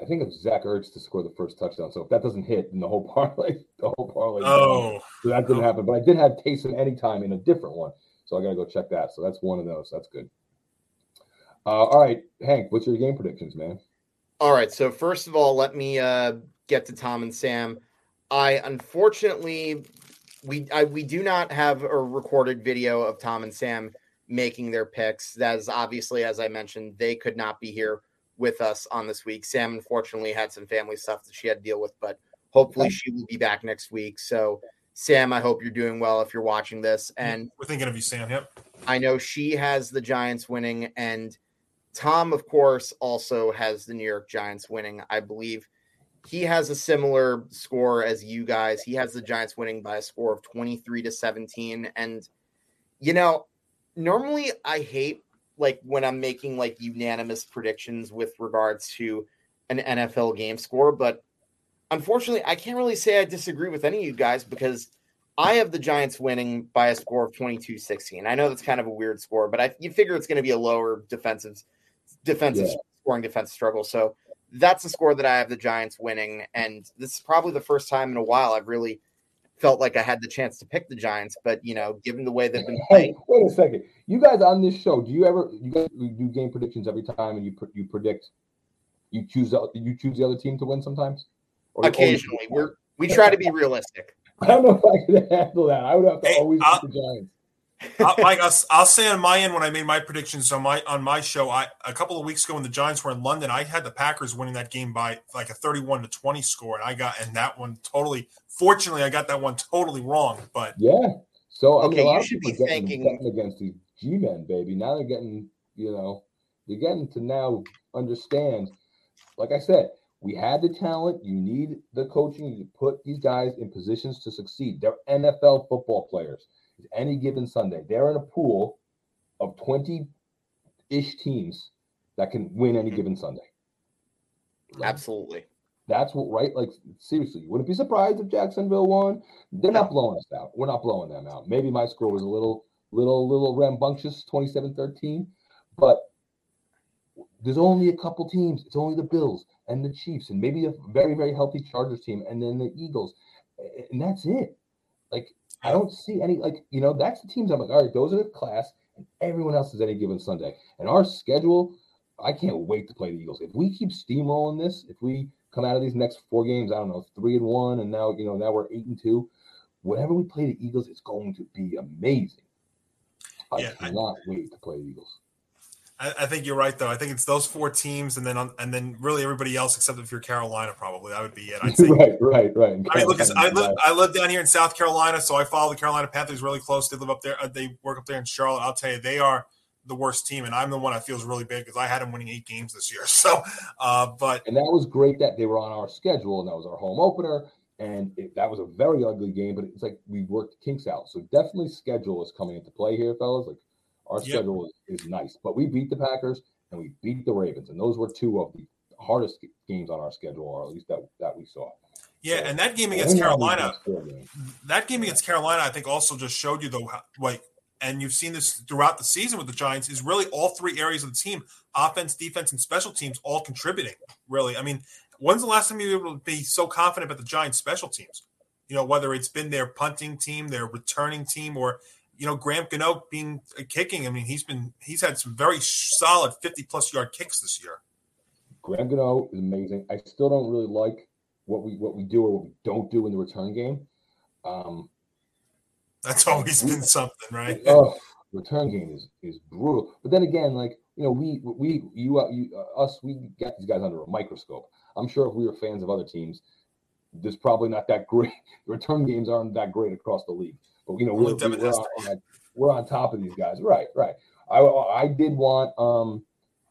I think it was Zach Ertz to score the first touchdown. So if that doesn't hit, then the whole parlay, the whole parlay. Oh. So that didn't happen. But I did have Taysom anytime in a different one. So I got to go check that. So that's one of those. That's good. Uh, all right, Hank, what's your game predictions, man? All right. So first of all, let me uh, get to Tom and Sam. I unfortunately, we I, we do not have a recorded video of Tom and Sam making their picks. That is obviously, as I mentioned, they could not be here with us on this week. Sam, unfortunately, had some family stuff that she had to deal with, but hopefully she will be back next week. So, Sam, I hope you're doing well if you're watching this. And we're thinking of you, Sam. Yep. I know she has the Giants winning, and Tom, of course, also has the New York Giants winning. I believe he has a similar score as you guys. He has the Giants winning by a score of twenty-three to seventeen. And, you know, normally I hate like when I'm making like unanimous predictions with regards to an N F L game score, but unfortunately I can't really say I disagree with any of you guys, because I have the Giants winning by a score of twenty-two sixteen. I know that's kind of a weird score, but I you figure it's going to be a lower defensive defensive yeah. scoring defense struggle. So that's the score that I have the Giants winning. And this is probably the first time in a while I've really felt like I had the chance to pick the Giants, but you know, given the way they've been playing. Hey, wait a second, you guys on this show, do you ever you guys do game predictions every time, and you you predict you choose you choose the other team to win sometimes? Or occasionally, we we try to be realistic. I don't know if I could handle that. I would have to hey, always pick the Giants. I, Mike, I'll, I'll say on my end when I made my predictions on my on my show, I a couple of weeks ago when the Giants were in London, I had the Packers winning that game by like a thirty-one to twenty score, and I got and that one totally. Fortunately, I got that one totally wrong, but yeah. So I mean, okay, you should be thanking against these G-men, baby. Now they're getting, you know, they're getting to now understand. Like I said, We had the talent. You need the coaching. You put these guys in positions to succeed. They're N F L football players. It's any given Sunday. They're in a pool of twenty-ish teams that can win any given Sunday. Right? Absolutely. That's what, right? Like, seriously, you wouldn't be surprised if Jacksonville won. They're not blowing us out. We're not blowing them out. Maybe my score was a little, little, little rambunctious, twenty-seven thirteen. But there's only a couple teams. It's only the Bills and the Chiefs and maybe a very, very healthy Chargers team and then the Eagles. And that's it. Like, I don't see any, like, you know, that's the teams I'm like, all right, those are the class, and everyone else is any given Sunday. And our schedule, I can't wait to play the Eagles. If we keep steamrolling this, if we come out of these next four games, I don't know, three and one, and now, you know, now we're eight and two. Whenever we play the Eagles, it's going to be amazing. I yeah, cannot I, wait to play the Eagles. I, I think you're right, though. I think it's those four teams, and then on, and then really everybody else, except if you're Carolina, probably that would be it. I'd say. right, right, right. I mean, look, I live I live down here in South Carolina, so I follow the Carolina Panthers really close. They live up there. They work up there in Charlotte. I'll tell you, they are the worst team, and I'm the one that feels really bad because I had them winning eight games this year. So, uh, but and that was great that they were on our schedule, and that was our home opener, and it, that was a very ugly game. But it's like we worked kinks out, so definitely schedule is coming into play here, fellas. Like our yep. schedule is, is nice, but we beat the Packers and we beat the Ravens, and those were two of the hardest games on our schedule, or at least that that we saw. Yeah, so, and that game against Carolina, that game against Carolina, I think also just showed you though, like. And you've seen this throughout the season with the Giants, is really all three areas of the team, offense, defense, and special teams, all contributing, really. I mean, when's the last time you were able to be so confident about the Giants' special teams? You know, whether it's been their punting team, their returning team, or, you know, Graham Gano being uh, kicking. I mean, he's been he's had some very solid fifty-plus yard kicks this year. Graham Gano is amazing. I still don't really like what we what we do or what we don't do in the return game. Um That's always been something, right? Oh, return game is, is brutal. But then again, like, you know, we we you, uh, you uh, us we got these guys under a microscope. I'm sure if we were fans of other teams, there's probably not that great. Return games aren't that great across the league. But you know, we're, we're, we're, on, we're on top of these guys, right? Right. I I did want. Um,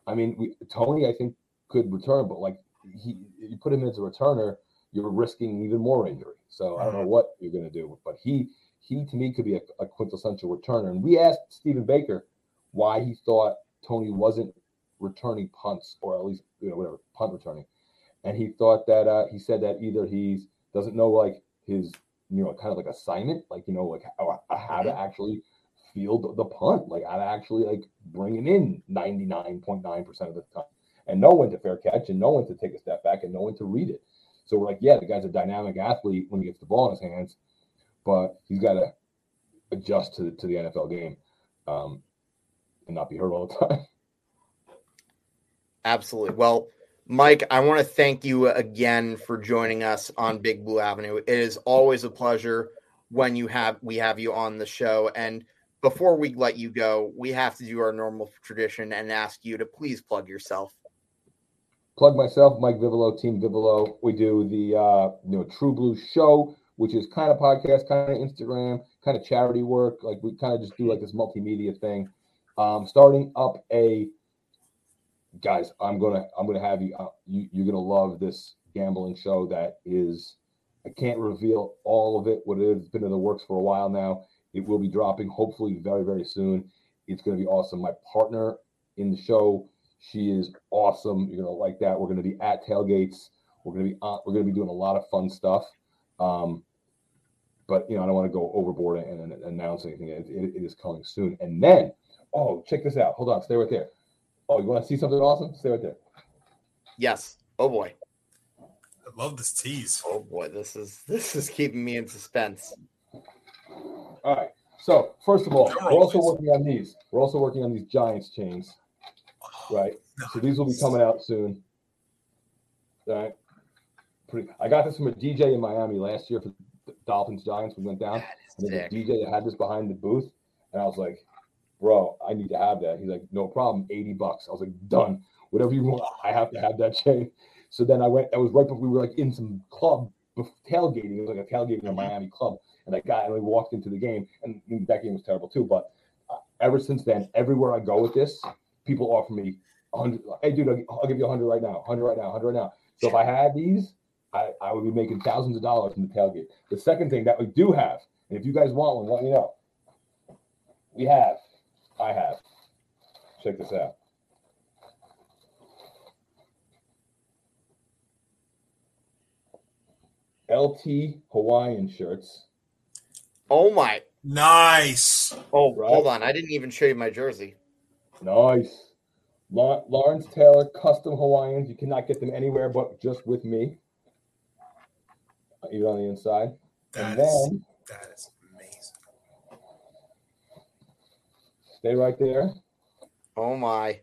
I mean, we, Tony, I think could return, but like he, you put him as a returner, you're risking even more injury. So I don't know what you're gonna do, but he. He, to me, could be a, a quintessential returner. And we asked Stephen Baker why he thought Tony wasn't returning punts, or at least, you know, whatever, punt returning. And he thought that uh, – he said that either he doesn't know, like, his, you know, kind of like assignment, like, you know, like how, how to actually field the punt, like how to actually, like, bring it in ninety-nine point nine percent of the time. And know when to fair catch and know when to take a step back and know when to read it. So we're like, yeah, the guy's a dynamic athlete when he gets the ball in his hands. But he's got to adjust to, to the N F L game um, and not be hurt all the time. Absolutely. Well, Mike, I want to thank you again for joining us on Big Blue Avenue. It is always a pleasure when you have we have you on the show. And before we let you go, we have to do our normal tradition and ask you to please plug yourself. Plug myself, Mike Vivolo, Team Vivolo. We do the uh, you know True Blue show, which is kind of podcast, kind of Instagram, kind of charity work. Like we kind of just do like this multimedia thing. Um, starting up a guys, I'm gonna I'm gonna have you, uh, you. You're gonna love this gambling show that is. I can't reveal all of it. What it is, it's been in the works for a while now. It will be dropping hopefully very very soon. It's gonna be awesome. My partner in the show, she is awesome. You're gonna like that. We're gonna be at tailgates. We're gonna be uh, we're gonna be doing a lot of fun stuff. Um, but, you know, I don't want to go overboard and, and announce anything. It, it, it is coming soon. And then, oh, check this out. Hold on. Stay right there. Oh, you want to see something awesome? Stay right there. Yes. Oh, boy. I love this tease. Oh, boy. This is this is keeping me in suspense. All right. So, first of all, no, we're also working on these. We're also working on these Giants chains. Oh, right? No. So these will be coming out soon. All right. I got this from a D J in Miami last year for the Dolphins Giants. We went down, and there was a D J that had this behind the booth, and I was like, "Bro, I need to have that." He's like, "No problem, eighty bucks." I was like, "Done, whatever you want. I have to have that chain." So then I went. I was right before we were like in some club tailgating. It was like a tailgating in a Miami club, and I got and we walked into the game, and that game was terrible too. But uh, ever since then, everywhere I go with this, people offer me a hundred. Hey, dude, I'll give you a hundred right now. Hundred right now. Hundred right now. So if I had these, I, I would be making thousands of dollars in the tailgate. The second thing that we do have, and if you guys want one, let me know. We have, I have. Check this out. L T Hawaiian shirts. Oh my. Nice. Oh, right. Hold on. I didn't even show you my jersey. Nice. La- Lawrence Taylor custom Hawaiians. You cannot get them anywhere but just with me. Even on the inside. That and is, then, that is amazing. Stay right there. Oh my.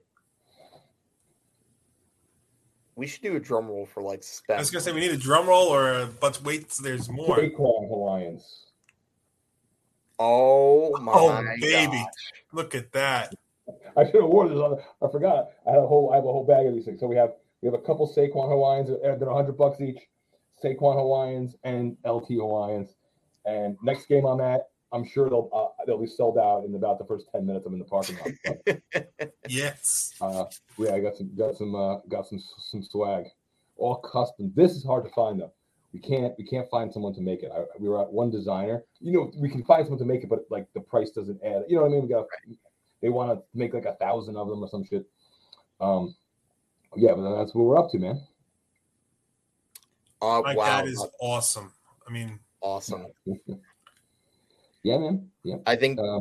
We should do a drum roll for like Steph. I was gonna say we need a drum roll, or but wait, there's more. Saquon Hawaiians. Oh my! Oh baby, gosh. Look at that! I should have worn this. On, I forgot. I had a whole. I have a whole bag of these things. So we have we have a couple Saquon Hawaiians. They're a hundred bucks each. Saquon Hawaiians and L T Hawaiians. And next game on that, I'm sure they'll uh, they'll be sold out in about the first ten minutes. I'm in the parking lot. Yes. Uh, yeah, I got some got some uh, got some some swag, all custom. This is hard to find though. We can't we can't find someone to make it. I, we were at one designer. You know, we can find someone to make it, but like the price doesn't add. You know what I mean? We got they want to make like a thousand of them or some shit. Um, yeah, but that's what we're up to, man. Oh uh, wow, that is awesome. I mean, awesome. Yeah, man. Yeah, I think. Uh,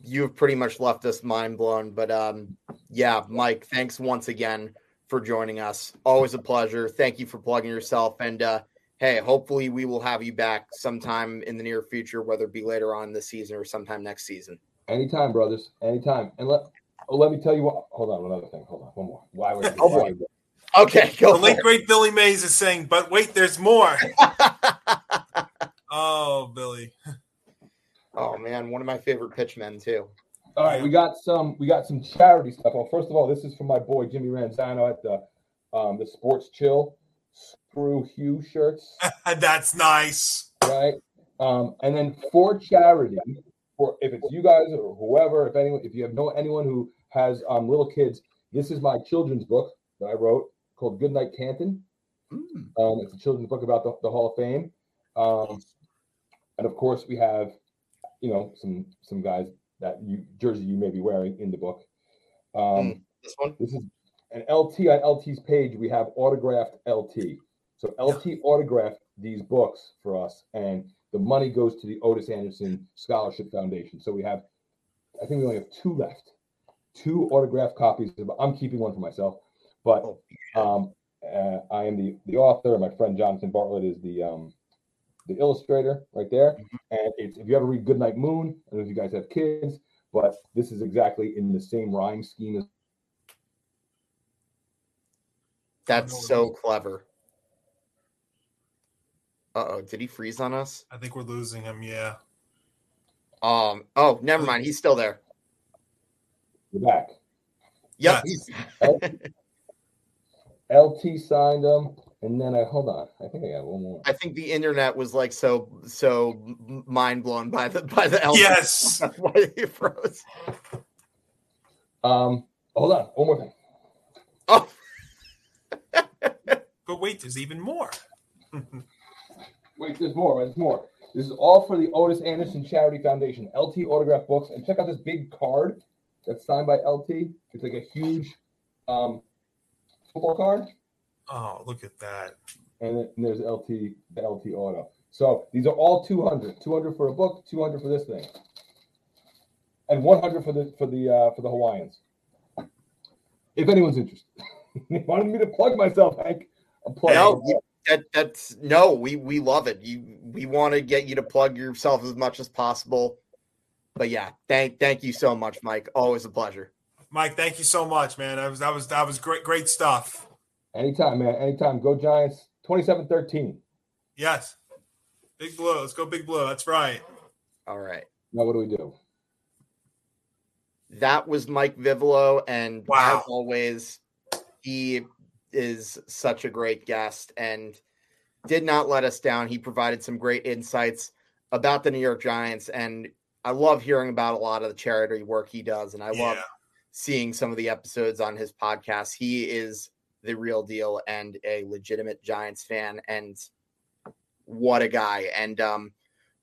You've pretty much left us mind blown, but um, yeah, Mike, thanks once again for joining us. Always a pleasure. Thank you for plugging yourself. And uh, hey, hopefully we will have you back sometime in the near future, whether it be later on this season or sometime next season. Anytime, brothers. Anytime. And let oh, let me tell you what. Hold on, another thing. Hold on, one more. Why would? oh, why would okay, go. The late great Billy Mays is saying, but wait, there's more. Oh, Billy. Oh man, one of my favorite pitchmen too. All right, we got some we got some charity stuff. Well, first of all, this is from my boy Jimmy Ranzano at the um, the Sports Chill Screw Hugh shirts. That's nice, right? Um, and then for charity, for if it's you guys or whoever, if anyone, if you have no anyone who has um, little kids, this is my children's book that I wrote called Goodnight Canton. Mm. Um, it's a children's book about the, the Hall of Fame, um, and of course we have. You know, some some guys that you jersey you may be wearing in the book. Um, mm, this one, this is an L T on L T's page. We have autographed L T, so L T yeah. autographed these books for us, and the money goes to the Otis Anderson Scholarship Foundation. So we have, I think we only have two left, two autographed copies. I'm keeping one for myself, but um, uh, I am the the author. My friend Jonathan Bartlett is the um. the illustrator right there. And it's, if you ever read Goodnight Moon, I don't know if you guys have kids, but this is exactly in the same rhyme scheme as that's so clever. Uh-oh, did he freeze on us? I think we're losing him, yeah. Um. Oh, never mind. He's still there. We're back. Yep. L T signed him. And then I hold on. I think I got one more. I think the internet was like so so mind blown by the by the L- yes. Why they froze? Um, hold on. One more thing. Oh, but wait, there's even more. Wait, there's more. There's more. This is all for the Otis Anderson Charity Foundation. L T autograph books, and check out this big card that's signed by L T. It's like a huge um, football card. Oh, look at that. And there's L T, the L T auto. So these are all two hundred. two hundred for a book, two hundred for this thing. And one hundred for the for the uh, for the Hawaiians. If anyone's interested. You wanted me to plug myself, Hank. I'm plugging no, you, that, that's no, we we love it. You we want to get you to plug yourself as much as possible. But yeah, thank thank you so much, Mike. Always a pleasure. Mike, thank you so much, man. That was that was that was great great stuff. Anytime, man. Anytime. Go Giants. twenty-seven thirteen. Yes. Big Blue. Let's go Big Blue. That's right. All right. Now what do we do? That was Mike Vivolo. And wow. As always, he is such a great guest and did not let us down. He provided some great insights about the New York Giants. And I love hearing about a lot of the charity work he does. And I yeah. love seeing some of the episodes on his podcast. He is the real deal and a legitimate Giants fan. And what a guy. And um,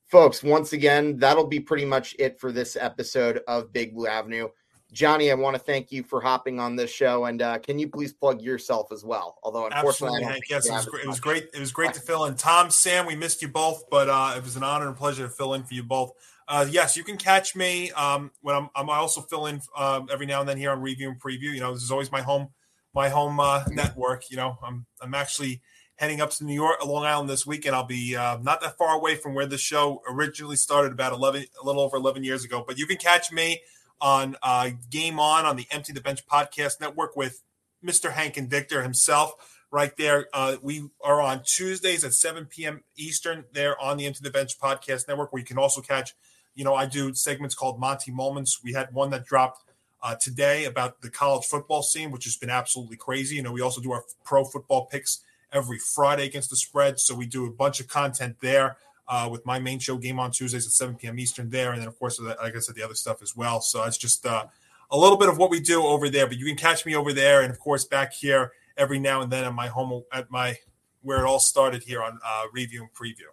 folks, once again, that'll be pretty much it for this episode of Big Blue Avenue. Johnny, I want to thank you for hopping on this show, and uh, can you please plug yourself as well? Although, unfortunately, Hank, yes, it was, it was great. It was great to fill in. Tom, Sam, we missed you both, but uh, it was an honor and pleasure to fill in for you both. Uh, yes, you can catch me um, when I'm. I'm I also fill in uh, every now and then here on Review and Preview. You know, this is always my home, my home uh, network. You know, I'm I'm actually heading up to New York, Long Island this week, and I'll be uh, not that far away from where the show originally started about eleven, a little over eleven years ago. But you can catch me on uh, Game On on the Empty the Bench podcast network with Mister Hank Indictor himself right there. Uh, we are on Tuesdays at seven p.m. Eastern there on the Empty the Bench podcast network, where you can also catch, you know, I do segments called Monty Moments. We had one that dropped uh, today about the college football scene, which has been absolutely crazy. You know, we also do our pro football picks every Friday against the spread. So we do a bunch of content there. Uh, with my main show, Game On Tuesdays at seven p.m. Eastern there. And then, of course, like I said, the other stuff as well. So it's just uh, a little bit of what we do over there. But you can catch me over there and, of course, back here every now and then at my home, at my where it all started here on uh, Review and Preview.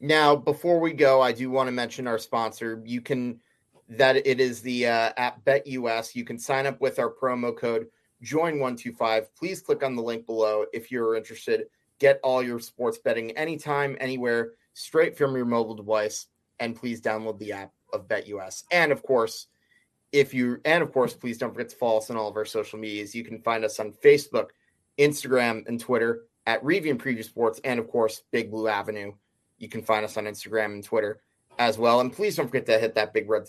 Now, before we go, I do want to mention our sponsor. You can – that it is the uh, app BetUS. You can sign up with our promo code join one two five. Please click on the link below if you're interested. Get all your sports betting anytime, anywhere, straight from your mobile device, and please download the app of BetUS. And of course, if you and of course, please don't forget to follow us on all of our social medias. You can find us on Facebook, Instagram, and Twitter at Review and Preview Sports, and of course, Big Blue Avenue. You can find us on Instagram and Twitter as well. And please don't forget to hit that big red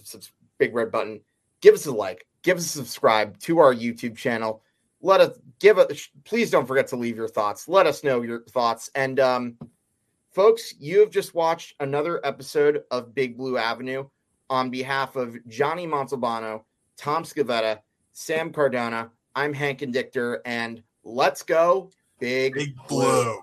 big red button. Give us a like. Give us a subscribe to our YouTube channel. Let us give a, please don't forget to leave your thoughts. Let us know your thoughts. And um, folks, you have just watched another episode of Big Blue Avenue. On behalf of Johnny Montalbano, Tom Scavetta, Sam Cardona, I'm Hank Indictor, and let's go Big, Big Blue. Blue.